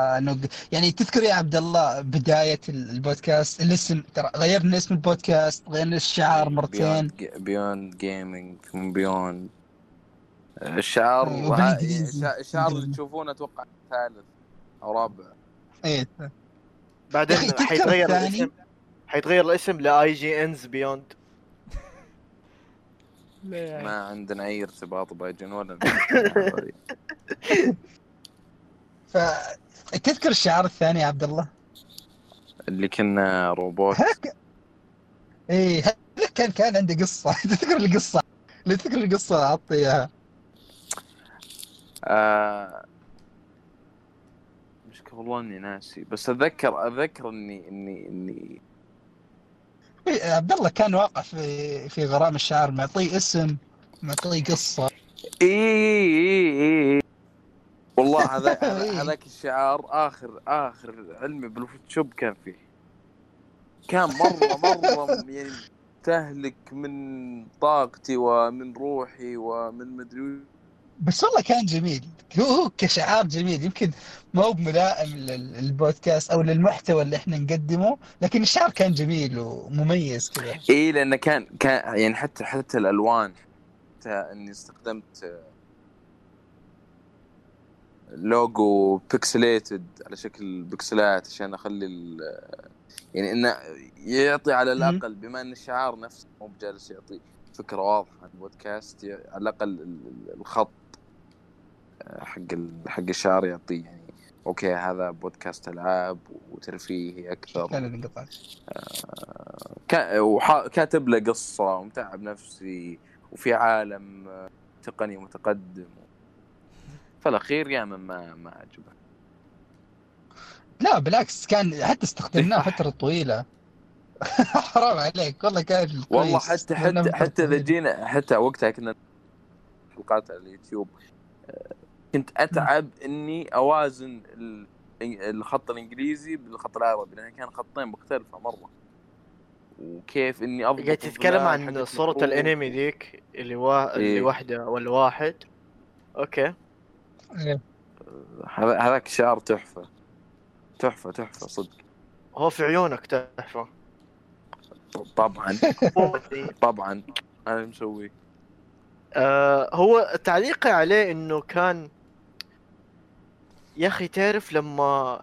يعني تذكر يا عبد الله بداية البودكاست الاسم، ترى غيرنا اسم البودكاست، غيرنا الشعار مرتين بيوند جيمينج من بيوند الشعار الشعار اللي تشوفونه اتوقع ثالث او رابع ايه بعدين حيتغير الاسم لاي جي انز بيوند. ما عندنا اي ارتباط باي جي ولا فتذكر الشعار الثاني يا عبد الله اللي كنا روبوت ايه كان عندي قصه. تذكر القصه اعطيها مشكلة والله اني ناسي، بس اذكر اني عبد الله كان واقع في غرام الشعر، معطيه اسم معطيه قصة. اي والله هذاك الشعار اخر علمي بالفوتوشوب كان فيه، كان مرة يعني تهلك من طاقتي ومن روحي ومن مدري، بس والله كان جميل هو كشعار جميل. يمكن ما هو بملائم للبودكاست او للمحتوى اللي احنا نقدمه، لكن الشعار كان جميل ومميز كذا. ايه لانه كان يعني حتى الالوان، حتى اني استخدمت لوجو بيكسليتد على شكل بيكسلات عشان اخلي يعني انه يعطي على الاقل، بما ان الشعار نفسه مو بجالس يعطي فكرة واضحة عن البودكاست، على الاقل الخط حق الشعر يعطي يعني اوكي هذا بودكاست العاب وترفيهي اكثر. كاتب له قصه ومتعب نفسي وفي عالم تقني متقدم، فالاخير يا ما عجبه. لا بالعكس كان حتى استخدمناه فتره طويله حرام عليك والله كان كويس. والله حتى اذا جينا حتى وقتها كنا حلقات على اليوتيوب كنت اتعب اني اوازن الخط الانجليزي بالخط العربي لان كان خطين مختلفه مره، وكيف اني اضبط. قاعد تتكلم عن صوره الانمي ذيك اللي واحده ولا واحد اوكي هذاك شعر تحفه تحفه تحفه صدق، هو في عيونك تحفه طبعا انا مسويه. هو تعليقي عليه انه كان يا اخي تعرف لما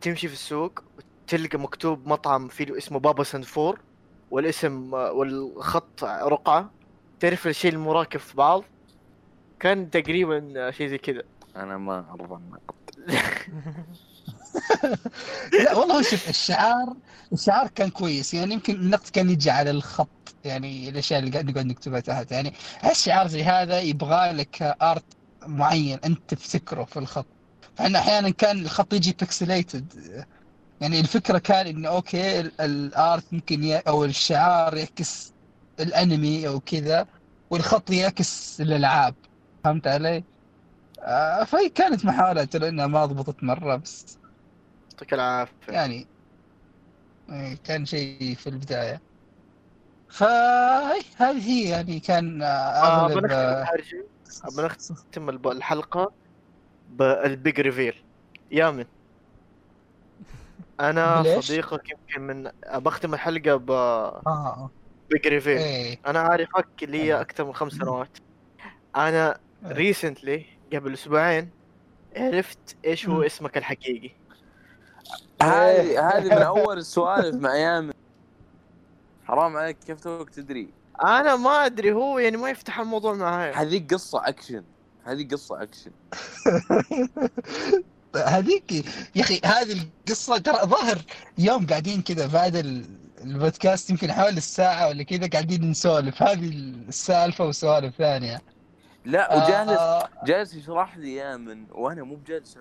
تمشي في السوق تلقى مكتوب مطعم فيه اسمه بابا سنفور والاسم والخط رقعه، تعرف الشيء المراكب في بعض، كان تقريبا شيء زي كذا. انا ما ارضى لا والله شوف الشعار كان كويس، يعني يمكن النقد كان يجي على الخط يعني الاشياء اللي قاعد نقعد نكتبها تحت. يعني هالشعار زي هذا يبغى لك ارت معين انت تفكره في الخط. فاحنا احيانا كان الخط يجي بيكسليتد، يعني الفكره كان ان اوكي الارت ممكن او الشعار يعكس الانمي او كذا، والخط يعكس الالعاب، فهمت علي؟ فهي كانت محاولة، ترى انها ما ضبطت مرة، بس يعطيك العافية يعني كان شيء في البداية. فهي هذه يعني كان اغلب بنختم الحلقة بالبيج ريفيل. يامن انا صديقك يمكن من بختم الحلقة ب بيج ريفيل. انا عارفك لي اكثر من 5 سنوات. انا recently قبل أسبوعين عرفت إيش هو اسمك الحقيقي. هذه من أول السوالف مع أيام. حرام عليك كيف توك تدري؟ أنا ما أدري، هو يعني ما يفتح الموضوع معايا. هذه قصة أكشن، هذه قصة أكشن. هذيك يا أخي هذه القصة ترى ظهر يوم قاعدين كذا في هذا البودكاست يمكن حوالي الساعة ولا كذا قاعدين نسولف هذه السالفة وسوالف ثانية. لا وجالس جالس يشرح لي يامن وانا مو بجالس.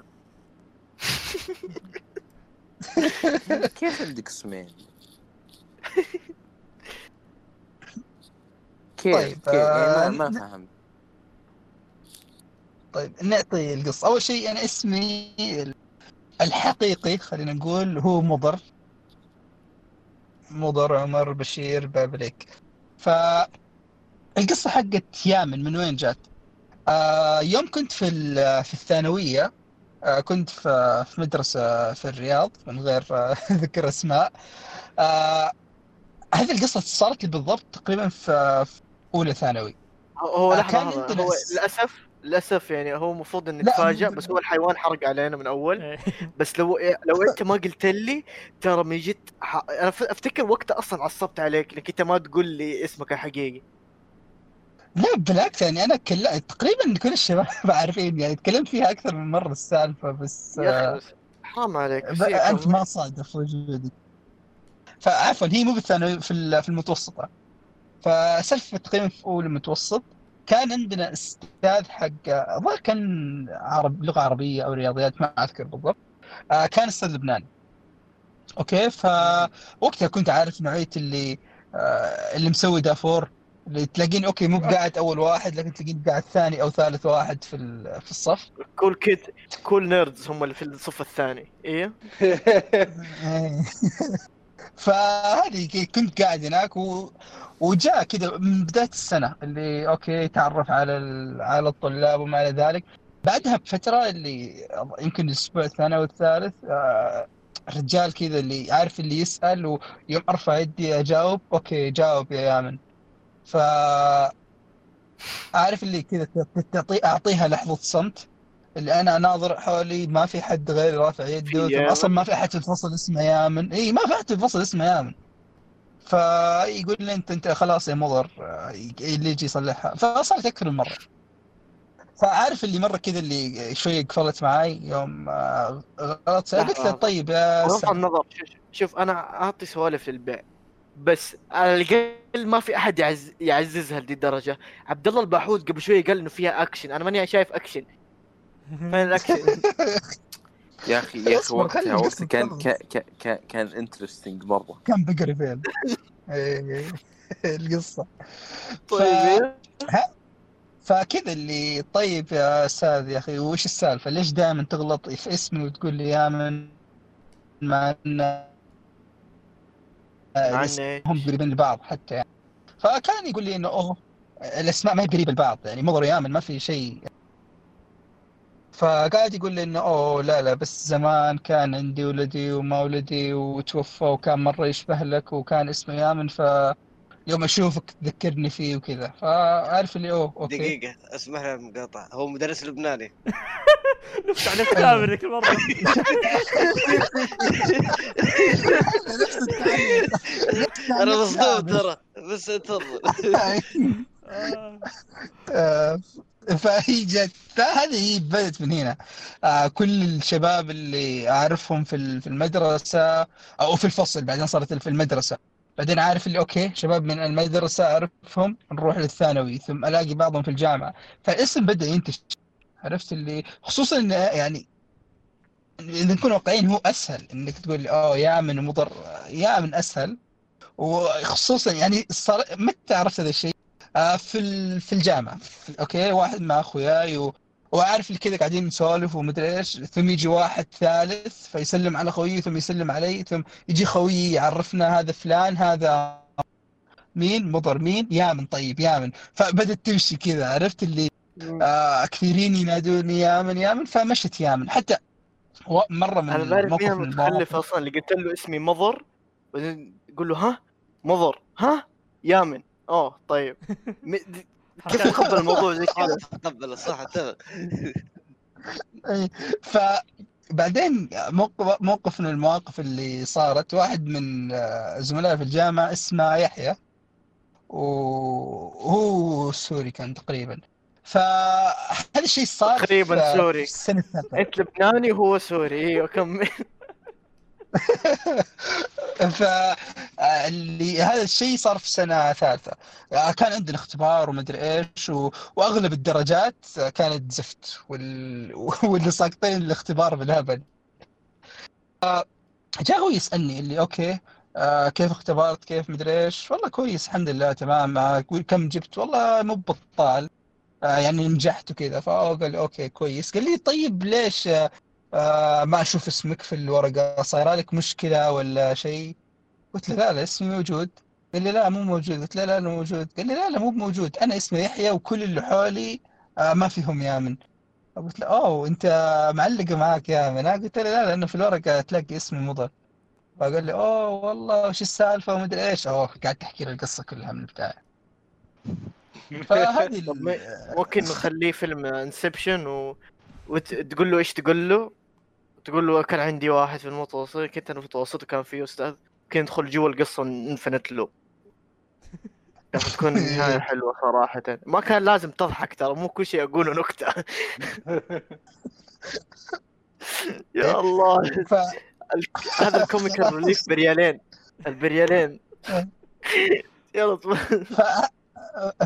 كيف عندك اسمين؟ كيف ما فهمت. طيب نعطي القصة. اول شيء انا اسمي الحقيقي خلينا نقول هو مضر عمر بشير بابريك. فالقصة حقت يامن من وين جات؟ يوم كنت في الثانوية، كنت في مدرسة في الرياض من غير ذكر اسماء. هذه القصة صارت لي بالضبط تقريبا في أولى ثانوي. هو لحظة، هو للأسف يعني هو مفروض إن نتفاجأ، بس هو الحيوان حرق علينا من أول. بس لو أنت ما قلت لي ترى ما جيت أنا أفتكر وقتها أصلا عصبت عليك لك أنت ما تقول لي اسمك الحقيقي. لا بالعكس يعني أنا تقريباً كل الشباب عارفين، يعني تكلمت فيها أكثر من مرة السالفة، بس حرام عليك أنت ما صادف وجودي. فعفواً هي مو بالثانوي، في المتوسطة. فسلفة تقريباً في أول المتوسط كان عندنا أستاذ حق أظهر كان لغة عربية أو رياضيات ما أذكر بالضبط، كان أستاذ لبناني. أوكي فوقتها كنت عارف نوعية اللي مسوي دافور، اللي تلاقين اوكي مو قاعد اول واحد لكن تلاقين قاعد ثاني او ثالث واحد في الصف. كل كيد كل نيردز هم اللي في الصف الثاني. ايه فهذه كنت قاعد هناك وجاء كده من بداية السنة اللي اوكي تعرف على الطلاب وما الى ذلك. بعدها بفترة اللي يمكن الاسبوع الثاني والثالث رجال كده اللي عارف اللي يسأل ويوم ارفع يدي اجاوب اوكي جاوب يا يامن. فأعرف اللي كذا أعطيها لحظة صمت اللي أنا ناظر حولي ما في حد غير رافع يده، أصلا ما في أحد في الفصل اسمه يامن. إيه ما في أحد في الفصل اسمه يامن. فيقول لي أنت خلاص يا مضر اللي يجي يصلحها. فصارت أكثر من مرة. فأعرف اللي مرة كذا اللي شوي قفلت معي يوم غلطت قلت له طيب يا النظر شوف أنا أعطي سوالف للبيع بس على الأقل ما في أحد يعززها لدي الدرجة. عبد الله الباحوث قبل شوي قال إنه فيها أكشن، أنا ماني شايف أكشن. فين الأكشن؟ يا أخي وقتها كان إنترستينج مرة، كان بقري فين القصة. طيب فكذا اللي طيب يا أستاذ يا أخي وش السالفة؟ ليش دائما تغلط في اسمي وتقول لي يا من ما إنه هم قريبين لبعض حتى يعني. فكان يقول لي انه الاسماء ما هي قريبه لبعض، يعني مضر ويامن ما في شيء. فقاعد يقول لي انه لا بس زمان كان عندي ولدي وما ولدي وتوفى وكان مره يشبه لك وكان اسمه يامن، فيوم اشوفك تذكرني فيه وكذا. فعارف اللي اوكي دقيقه اسمح لي مقاطعه، هو مدرس لبناني. نفس على كامرك المرة. أنا مصدوم ترى بس تفضل. فهي جت هذه بدت من هنا. كل الشباب اللي أعرفهم في المدرسة أو في الفصل، بعدين صارت في المدرسة بعدين عارف اللي أوكي شباب من المدرسة أعرفهم نروح للثانوي ثم ألاقي بعضهم في الجامعة، فالاسم بدأ ينتشر. عرفت اللي خصوصا يعني إذا نكون واقعين هو أسهل إنك تقول أوه يا من مضر يا من أسهل، وخصوصا يعني صار متى عرفت هذا الشيء في الجامعة. أوكي واحد مع أخوياي وأعرف اللي كذا قاعدين نسولف ومدري إيش، ثم يجي واحد ثالث فيسلم على خويه ثم يسلم علي ثم يجي خويه يعرفنا هذا فلان هذا مين مضر مين يامن طيب يامن، فبدت تمشي كذا. عرفت اللي كثيرين ينادوني يامن يامن فمشت يامن. حتى مرة من الموقف المخلف أصلا اللي قلت له اسمي مضر وقل له ها مضر ها يامن أوه طيب كيف تقبل الموضوع زي كذا؟ تقبل الصحة ترى. فبعدين موقف من المواقف اللي صارت، واحد من زملائي في الجامعة اسمه يحيى وهو سوري كان تقريبا، فهذا الشيء صار تقريبا سوري انت لبناني وهو سوري وكمل. فاللي هذا الشيء صار في سنة ثالثة، كان عندنا اختبار ومدري إيش وأغلب الدرجات كانت زفت واللي ساقطين الاختبار بالهبل. جاء يسألني اللي أوكي كيف اختبارت كيف مدري إيش، والله كويس الحمد لله تمام، كم جبت والله مو بطال يعني نجحت وكذا. فقال أوكي كويس، قال لي طيب ليش ما أشوف اسمك في الورقة، صايرة لك مشكلة ولا شيء؟ قلت له لا اسمي موجود. قال لي لا مو موجود. قلت له لا أنا موجود. قال لي لا مو موجود، أنا اسمي يحيى وكل اللي حولي ما فيهم يامن. قلت له أوه أنت معلقة معك يامن. قلت له لا لأنه في الورقة تلاقي اسمي مضر. فقال لي أوه والله وش السالفة ومدري إيش، أوه قاعد تحكي لي القصة كلها من بتاعي. فهذه ممكن نخليه فيلم انسبشن وتقول له ايش تقول له؟ تقول له كان عندي واحد في المتوسط، كنت انا في المتوسط وكان فيه استاذ، كنت ندخل جوا القصه انفنت له. تكون نهايه حلوه صراحه، ما كان لازم تضحك ترى، مو كل شيء اقوله نكته. يا الله هذا الكوميك ريليف بريالين. يلا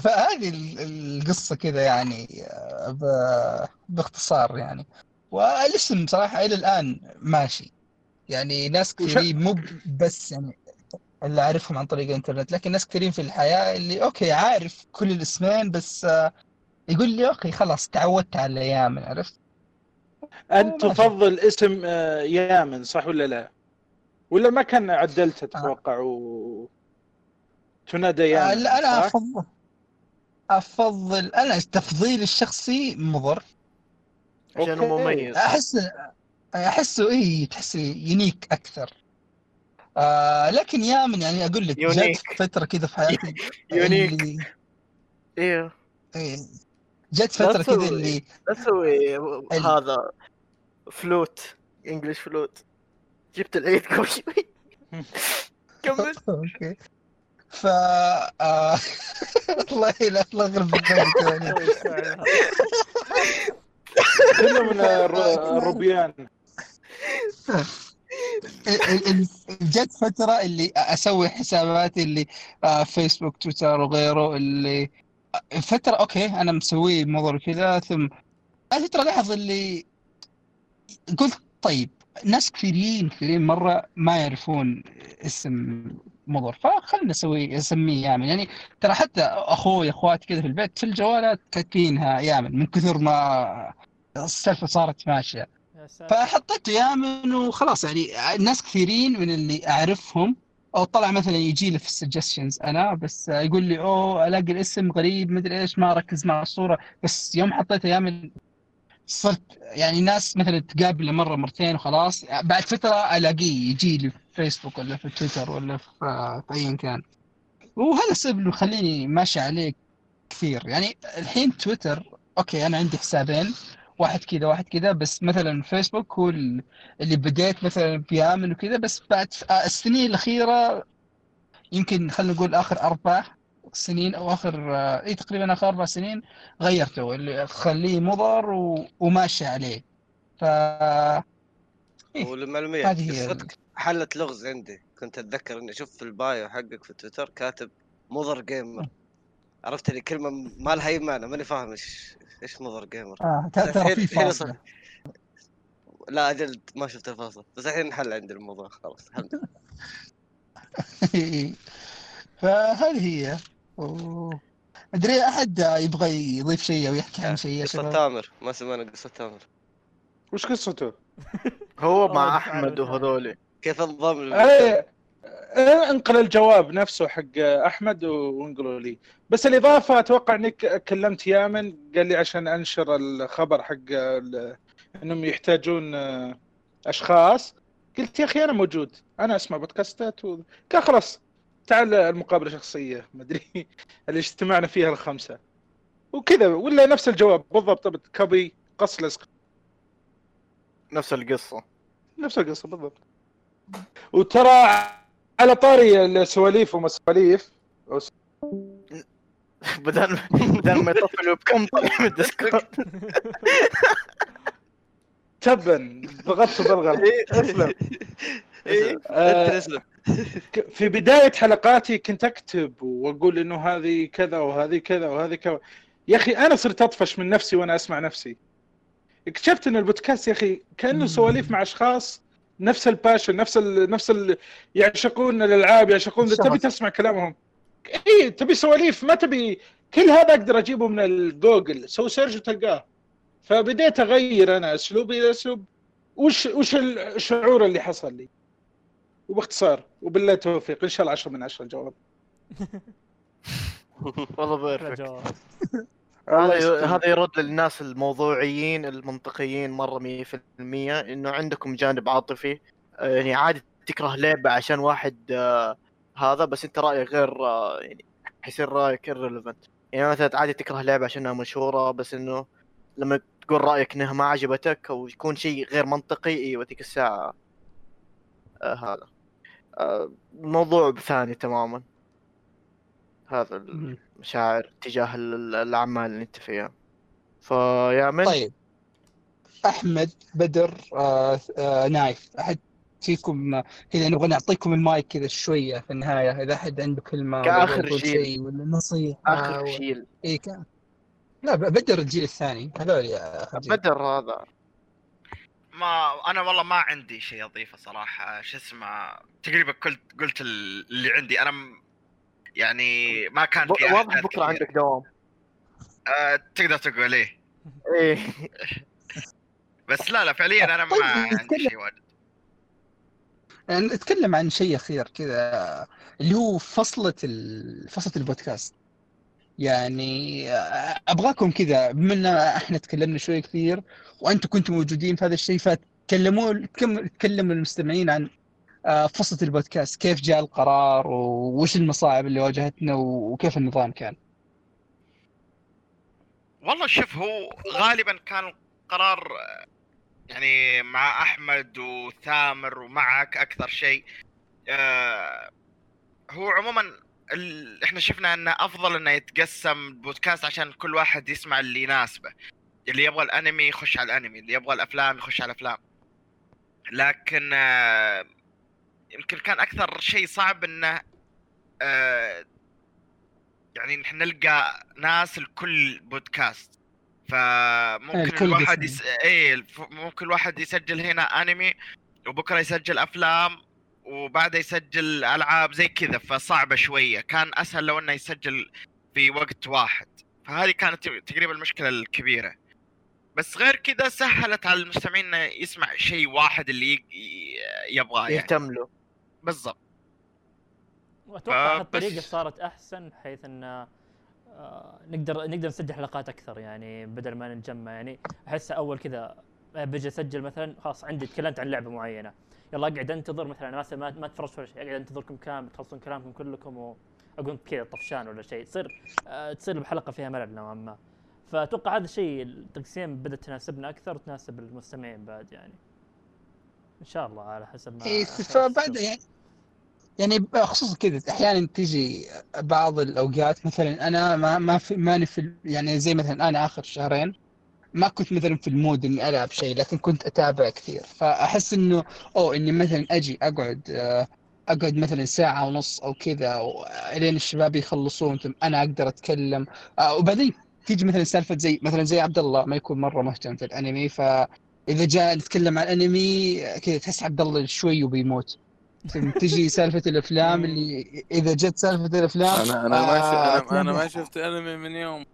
فهذه القصة كذا يعني باختصار يعني. والاسم صراحة إلى الآن ماشي يعني، ناس كثيرين مو بس يعني اللي عارفهم عن طريق الانترنت، لكن ناس كثيرين في الحياة اللي أوكي عارف كل الاسمين بس يقول لي أوكي خلاص تعودت على يامن. عرفت أنت تفضل اسم يامن صح ولا لا؟ ولا ما كان عدلت تتوقع تنادي يامن؟ لا أنا أفضل أنا تفضيل الشخصي مضر عشان مميز، أحسه إيه تحس يونيك أكثر. لكن يامن يعني أقول لك جت فترة كذا في حياتي يونيك اللي... إيه جت فترة كذا اللي أسوي هذا فلوت إنجليش فلوت، جبت العيد كم شوي. كمل. أوكي فا الله لا غرب الدنيا كله من الروبيان. جت فترة اللي أسوي حساباتي اللي فيسبوك تويتر وغيره، اللي فترة أوكي أنا مسوي مضر كذا، ثم فترة لاحظ اللي قلت طيب ناس كثيرين مرة ما يعرفون اسم مضر، فخلنا نسميه يامن يعني. ترى حتى أخوي أخواتي كذا في البيت في الجوالات كاتبينها يامن من كثر ما السالفة صارت ماشية، فحطيت يامن وخلاص يعني. ناس كثيرين من اللي أعرفهم أو طلع مثلا يجي لي في السجستشنز أنا بس يقول لي أوه ألاقي الاسم غريب مدري إيش، ما ركز مع الصورة، بس يوم حطيت يامن صرت يعني ناس مثلا تقابله مرة مرتين وخلاص، بعد فترة ألاقيه يجي لي فيسبوك ولا في تويتر ولا في أي مكان. وهذا السبب اللي خليني ماشي عليه كثير يعني. الحين تويتر أوكي أنا عندي حسابين، واحد كذا واحد كذا، بس مثلا فيسبوك هو اللي بديت مثلا بيامن وكذا، بس بعد السنين الأخيرة يمكن خلينا نقول آخر 4 سنين أو آخر تقريبا آخر 4 سنين غيرته اللي خليه مضر وماشي عليه. ف والمعلومية حلت لغز عندي. كنت اتذكر اني اشوف في البايو حقك في تويتر كاتب مضر جيمر. عرفت لي كلمه ما لها اي معنى، ماني فاهم ايش مضر جيمر. ترى في فاصله. لا اجل ما شفت الفاصله، بس الحين انحل عندي الموضوع خلاص الحمد لله. فهذه هي. ادري احد يبغى يضيف شيء او يحكي عن شيء؟ قصة تامر ما سمعنا. قصة تامر وش قصته؟ هو مع احمد وهذول كيف انضم. انقل الجواب نفسه حق احمد وانقلوا لي. بس الاضافه اتوقع انك كلمت يامن، قال لي عشان انشر الخبر حق انهم يحتاجون اشخاص. قلت يا اخي انا موجود، انا اسمع بودكاستات وخلاص. تعال المقابله شخصيه ما ادري اللي اجتمعنا فيها الخمسه وكذا، ولا نفس الجواب بالضبط. طب كبي قص لزق، نفس القصه بالضبط. وترى على طاري السواليف ومسواليف بدل ما يطفلوا بكم طلع من الديسكورد. تبا ضغطت بالغلط. اسلم. في بداية حلقاتي كنت اكتب واقول انه هذه كذا وهذه كذا وهذه كذا. يا اخي انا صرت اطفش من نفسي وانا اسمع نفسي. اكتشفت ان البودكاست يا اخي كانه سواليف مع اشخاص نفس الباشن، نفس ال يعشقون الالعاب، يعشقون. تبي تسمع كلامهم، اي تبي سواليف، ما تبي كل هذا. اقدر اجيبه من الجوجل، سو سيرش وتلقاه. فبديت اغير انا اسلوبي الى اسلوب وش الشعور اللي حصل لي. وباختصار وبالله توفيق ان شاء الله 10 من 10 الجواب. والله بيرفكت. هذا يرد للناس الموضوعيين المنطقيين مرة 100%، انه عندكم جانب عاطفي. يعني عادي تكره لعبة عشان واحد هذا، بس انت رأيك غير، يعني حيصير رأيك irrelevant. يعني مثلا عادي تكره لعبة عشانها مشهورة، بس انه لما تقول رأيك انها ما عجبتك او يكون شيء غير منطقي، ايوه تلك الساعة هذا موضوع ثاني تماما. هذا المشاعر تجاه الأعمال اللي انت فيها. فيامن طيب، أحمد، بدر، نايف، أحد فيكم كذا نبغى نعطيكم المايك كذا شوية في النهاية، إذا أحد عنده كلمة كآخر شيء ولا نصيحة آخر شيء. إيه لا بدر الجيل الثاني هذول يا بدر. هذا ما أنا والله ما عندي شيء أضيفه صراحة. شو اسمه، تقريبا قلت اللي عندي أنا. يعني ما كان في واضح بكره كتير. عندك دوام تقدر تقول عليه ايه. بس لا فعليا انا ما عندي شيء واجد. نتكلم عن شيء اخير كذا اللي هو فصلة البودكاست. يعني ابغاكم كذا، بما احنا تكلمنا شوي كثير وانتم كنتم موجودين في هذا الشيء، فتكلموا المستمعين عن فصلة البودكاست، كيف جاء القرار ووش المصاعب اللي واجهتنا وكيف النظام كان. والله شوف، هو غالبا كان القرار يعني مع أحمد وثامر ومعك أكثر شيء. هو عموما احنا شفنا أنه أفضل أنه يتقسم البودكاست عشان كل واحد يسمع اللي يناسبه. اللي يبغى الأنمي يخش على الأنمي، اللي يبغى الأفلام يخش على الأفلام. لكن يمكن كان أكثر شيء صعب إنه يعني نحن نلقى ناس لكل بودكاست. فممكن الواحد ممكن الواحد يسجل هنا أنمي وبكرة يسجل أفلام وبعدها يسجل ألعاب زي كذا، فصعبة شوية. كان أسهل لو إنه يسجل في وقت واحد، فهذه كانت تقريبا المشكلة الكبيرة. بس غير كذا سهلت على المستمعين يسمع شيء واحد اللي يبغاه يهتم له بالضبط. واتوقع الطريقه صارت احسن، بحيث ان نقدر نسجل حلقات اكثر. يعني بدل ما نتجمع، يعني احس اول كذا بجي اسجل مثلا، خلاص عندي تكلمت عن لعبه معينه، يلا اقعد انتظر مثلا، ما اتفرج ولا شيء، اقعد انتظركم كامل تخلصون كلامكم كلكم واقوم كذا طفشان ولا شيء. تصير الحلقه فيها ملل نوعا ما. فأتوقع هذا الشيء التقسيم بدأت تناسبنا أكثر وتناسب المستمعين بعد، يعني إن شاء الله على حسب ما بعد. يعني خصوصا كذا أحيانا تيجي بعض الأوقات، مثلا أنا ما في يعني زي مثلا أنا آخر شهرين ما كنت مثلا في المود اني العب شيء، لكن كنت اتابع كثير. فاحس انه اني مثلا اجي اقعد مثلا ساعه ونص او كذا لين الشباب يخلصون، انا اقدر اتكلم. وبعدين تيجي مثلا سالفه زي عبد الله ما يكون مره مهتم في الانمي، فاذا جاء نتكلم عن الانمي كذا تحس عبد الله شوي وبيموت. تجي سالفه الافلام اللي اذا جت سالفه الافلام انا ما شفت انمي من يوم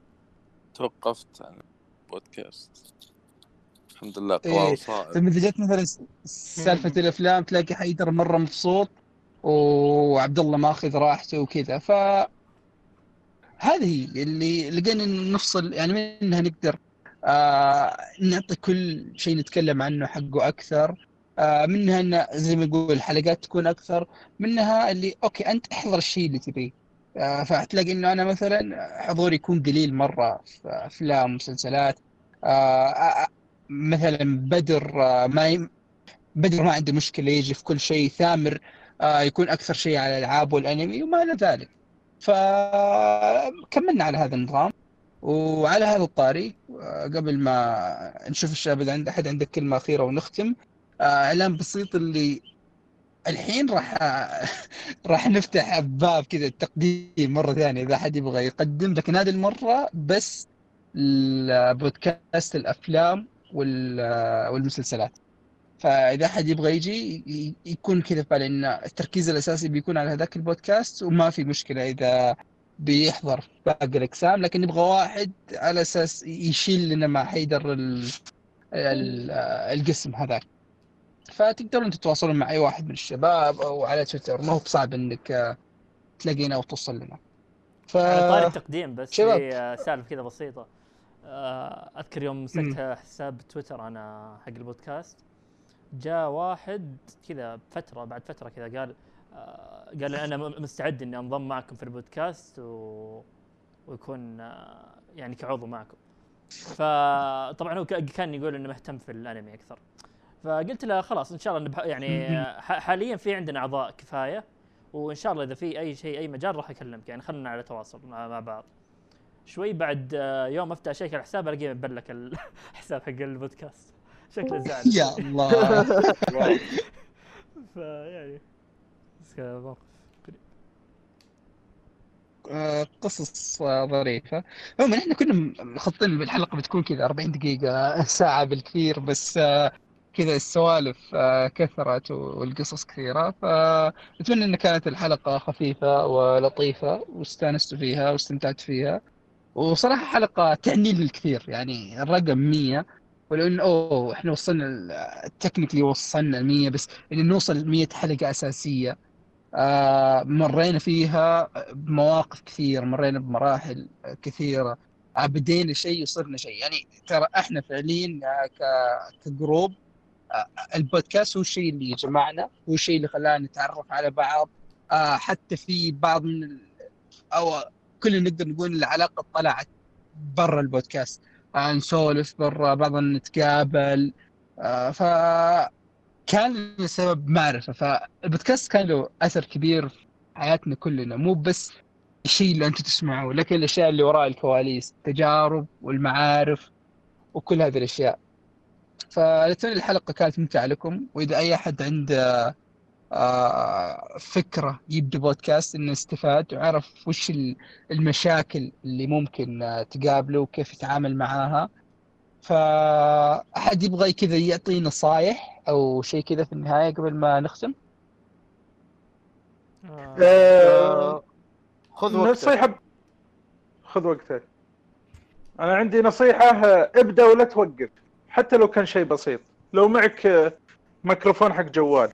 توقفت عن بودكاست الحمد لله. قوي صائب. ثم اذا جت مثلا سالفه الافلام تلاقي حيدر مره مبسوط وعبد الله ماخذ راحته وكذا. ف هذه اللي لقينا نفصل يعني منها، نقدر نعطي كل شيء نتكلم عنه حقه أكثر، منها أن زي ما يقول الحلقات تكون أكثر، منها اللي أوكي أنت احضر الشيء اللي تبيه. فهتلاقي إنه أنا مثلا حضوري يكون قليل مرة في أفلام مسلسلات. مثلا بدر ما عنده مشكلة يجي في كل شيء، ثامر يكون أكثر شيء على الألعاب والأنمي وما إلى ذلك. فكملنا على هذا النظام. وعلى هذا الطاري قبل ما نشوف الشباب إذا عند أحد عندك كلمة أخيرة ونختم، إعلان بسيط اللي الحين راح نفتح أبواب كذا التقديم مرة ثانية إذا أحد يبغى يقدم، لكن هذه المرة بس البودكاست الأفلام والمسلسلات. فإذا أحد يبغى يجي يكون كذا فعلا إن التركيز الأساسي بيكون على هذاك البودكاست، وما في مشكلة إذا بيحضر باقي الأقسام، لكن نبغى واحد على أساس يشيل لنا مع حيدر القسم هذاك. فتقدرون تتواصلون مع أي واحد من الشباب أو على تويتر، ما هو بصعب إنك تلاقينا أو توصل لنا. طاري التقديم بس سالفة كذا بسيطة. أذكر يوم مسكت حساب تويتر أنا حق البودكاست، جاء واحد كذا بعد فترة كذا قال أنا مستعد إني أنضم معكم في البودكاست ويكون يعني كعضو معكم. فطبعا هو كان يقول إنه مهتم في الأنمي أكثر، فقلت له خلاص إن شاء الله يعني حاليا في عندنا أعضاء كفاية، وإن شاء الله إذا في أي شيء أي مجال راح أكلمك، يعني خلنا على تواصل مع بعض شوي. بعد يوم أفتح شيك الحساب ألاقيه مبلك الحساب حق البودكاست، شكله زعل. يا الله. فيعني قصص ظريفة. عموما احنا كنا مخططين بالحلقة بتكون كذا 40 دقيقة ساعة بالكثير، بس كذا السوالف كثرت والقصص كثيرة. فأتمنى ان كانت الحلقة خفيفة ولطيفة واستانست فيها واستمتعت فيها، وصراحة حلقة تعني لي الكثير. يعني الرقم 100، ولو إن إحنا وصلنا التكنيكلي وصلنا 100، بس إن نوصل 100 حلقة أساسية. مرينا فيها بمواقف كثير، مرينا بمراحل كثيرة، بدينا شيء وصرنا شيء. يعني ترى إحنا فعليا كجروب البودكاست هو الشيء اللي جمعنا، هو الشيء اللي خلانا نتعرف على بعض. حتى في بعض من أو كلنا نقدر نقول العلاقة طلعت برا البودكاست، نسولف برا بعض، نتقابل. فكان السبب معرفة. فالبودكاست كان له أثر كبير في حياتنا كلنا، مو بس الشيء اللي أنتوا تسمعوه، لكن الأشياء اللي وراء الكواليس، التجارب والمعارف وكل هذه الأشياء. فلتوني الحلقة كانت ممتعة لكم. وإذا أي أحد عنده فكرة يبدأ بودكاست إنه استفاد وعرف وش المشاكل اللي ممكن تقابله وكيف يتعامل معاها، فأحد يبغى كذا يعطي نصايح أو شيء كذا في النهاية قبل ما نختم؟ خذ وقتك. أنا عندي نصيحة: ابدأ ولا توقف، حتى لو كان شيء بسيط. لو معك ميكروفون حق جوال،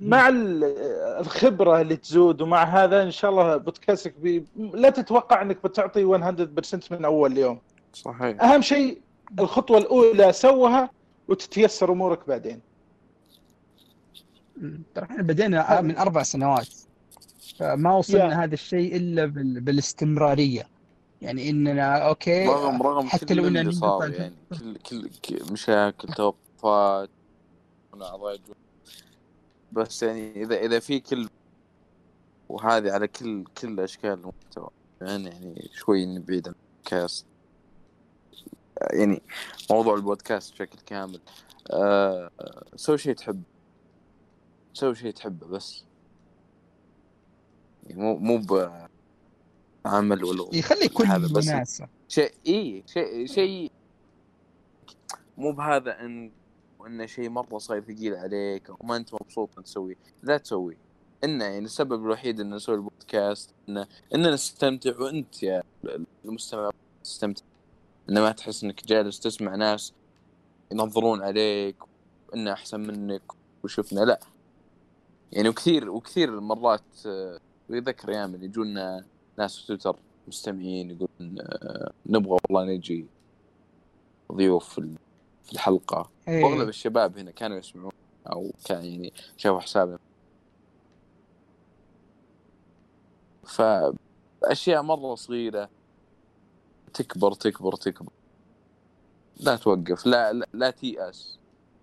مع الخبرة اللي تزود ومع هذا إن شاء الله بودكاستك لا تتوقع أنك بتعطي 100% من أول يوم. صحيح. أهم شيء الخطوة الأولى سوها وتتيسر أمورك بعدين. ترى إحنا بدينا من 4 سنوات، فما وصلنا هذا الشيء إلا بالاستمرارية. يعني إننا أوكي رغم حتى لو إننا نقطع يعني كل مشاكل، توقفات، أعضاء، بس يعني اذا في كل وهذه على كل اشكال المحتوى يعني شوي نبعد عن البودكاست يعني موضوع البودكاست بشكل كامل. سوي شيء تحب، سوي شيء تحبه، بس يعني مو بعمل ولا يخلي كل مناسة شيء شيء مو بهذا إن شيء مرة صاير ثقيل عليك وما أنت مبسوط أن تسوي، لا تسوي. إنه يعني السبب الوحيد إن نسوي البودكاست إننا نستمتع، وأنت يا المستمع تستمتع، إن ما تحس إنك جالس تسمع ناس ينظرون عليك وإنه أحسن منك وشوفنا، لا يعني. وكثير مرات ويذكر أيام اللي يجونا ناس في تويتر مستمعين يقولون نبغى والله نجي ضيوف في الحلقة. أغلب الشباب هنا كانوا يسمعون أو كان يعني شافوا حسابنا، فأشياء مرة صغيرة تكبر تكبر تكبر. لا توقف، لا تيأس.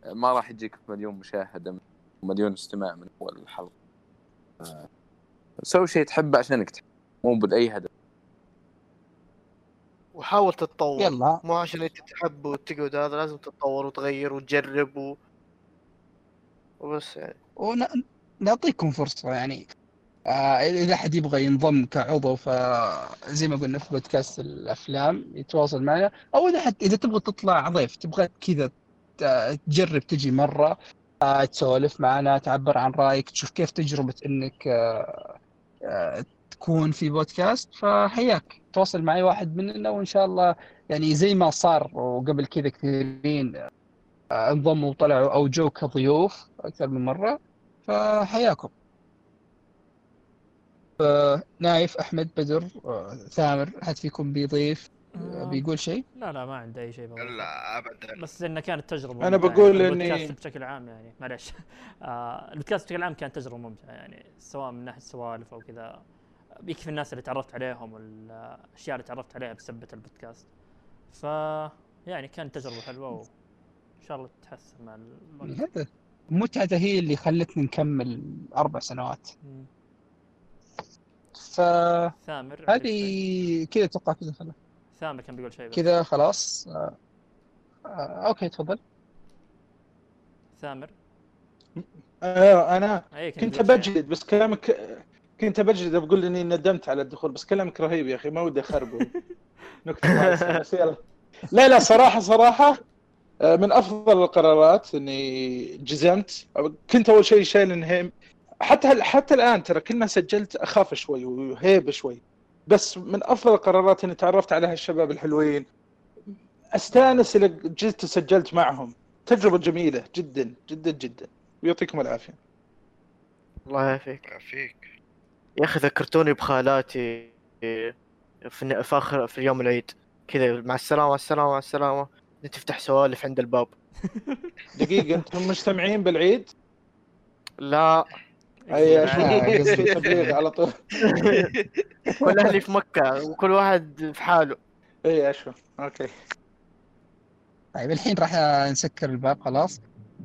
ما راح يجيك مليون مشاهدة، مليون استماع من أول الحلقة. سوي شيء تحبه عشانك تحبه، مو بأي هدف. وحاول تتطور، يلا. مو عشان انت تحب وتقعد، هذا لازم تتطور وتغير وتجرب وبس يعني. ونعطيكم فرصة يعني. إذا حد يبغى ينضم كعضو فزي ما قلنا في بودكاست الأفلام يتواصل معنا، أو إذا تبغى تطلع ضيف، تبغى كذا تجرب تجي مرة تسولف معنا، تعبر عن رأيك، تشوف كيف تجربة إنك تكون في بودكاست، فحياك تواصل معي واحد مننا، وإن شاء الله يعني زي ما صار وقبل كذا كثيرين انضموا وطلعوا أو جو كضيوف أكثر من مرة، فحياكم. نايف، أحمد، بدر، ثامر، حد فيكم بيضيف بيقول شيء؟ لا ما عندي أي شيء بقى. لا أبدا، بس إنه كانت تجربة. أنا بقول يعني البودكاست بشكل عام يعني معلش البودكاست بشكل عام كانت تجربة ممتعة يعني، سواء من ناحية سوالف أو كذا. بيكفي الناس اللي تعرفت عليهم والأشياء اللي تعرفت عليها بسبة البودكاست، ف يعني كانت تجربة حلوة، وإن شاء الله تتحسن مع الوقت. متعتها هي اللي خلتني نكمل 4 سنوات. ثامر هذه كذا توقع كذا خلاص. ثامر كان بيقول شيء كذا خلاص. اوكي تفضل ثامر. انا كنت بجلد بس كلامك، كنت بجلد بقول اني ندمت على الدخول، بس كلامك رهيب يا اخي، ما ودي اخربه نكته. لا صراحه من افضل القرارات اني جزمت. كنت اول شيء انهم حتى الآن ترى كل ما سجلت أخاف شوي وهيب شوي، بس من أفضل القرارات أني تعرفت على هالشباب الحلوين، أستانس إلى جلت وسجلت معهم. تجربة جميلة جدا جدا جدا، ويعطيكم العافية. الله يعافيك يا أخي. ذكرتوني بخالاتي في آخر في اليوم العيد كذا، مع السلامة مع السلامة مع السلامة، تفتح سوالف عند الباب. دقيقة، أنتم مجتمعين بالعيد؟ لا اي شيء تبليغ على طول، كل اهلي في مكه وكل واحد في حاله. اي اشوف اوكي. طيب الحين راح نسكر الباب خلاص.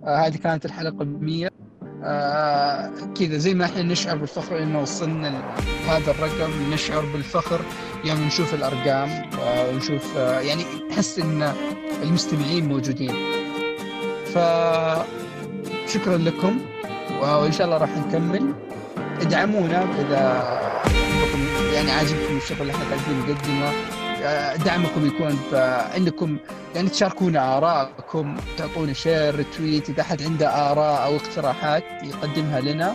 هذه كانت الحلقه 100 كذا، زي ما احنا نشعر بالفخر انه وصلنا لهذا الرقم، نشعر بالفخر يوم يعني نشوف الارقام ونشوف يعني نحس ان المستمعين موجودين. فشكرا لكم، وإن شاء الله راح نكمل. ادعمونا إذا يعني عاجبكم الشغل اللي احنا قاعدين نقدمه. دعمكم يكون بأنكم يعني تشاركونا آراءكم، تعطونا شير، ريتويت، إذا حد عنده آراء أو اقتراحات يقدمها لنا.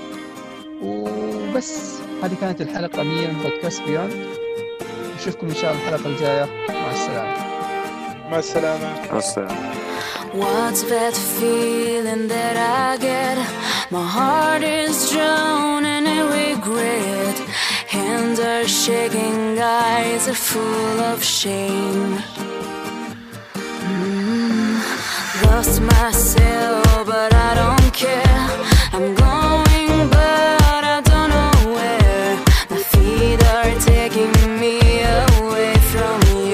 وبس هذه كانت الحلقة 100 من بودكاست بيوند. نشوفكم إن شاء الله الحلقة الجاية. مع السلامة. مع السلامة. مع السلامة. What's that feeling that I get? My heart is drowning in regret. Hands are shaking, eyes are full of shame. Lost myself, but I don't care. I'm going, but I don't know where. My feet are taking me away from you.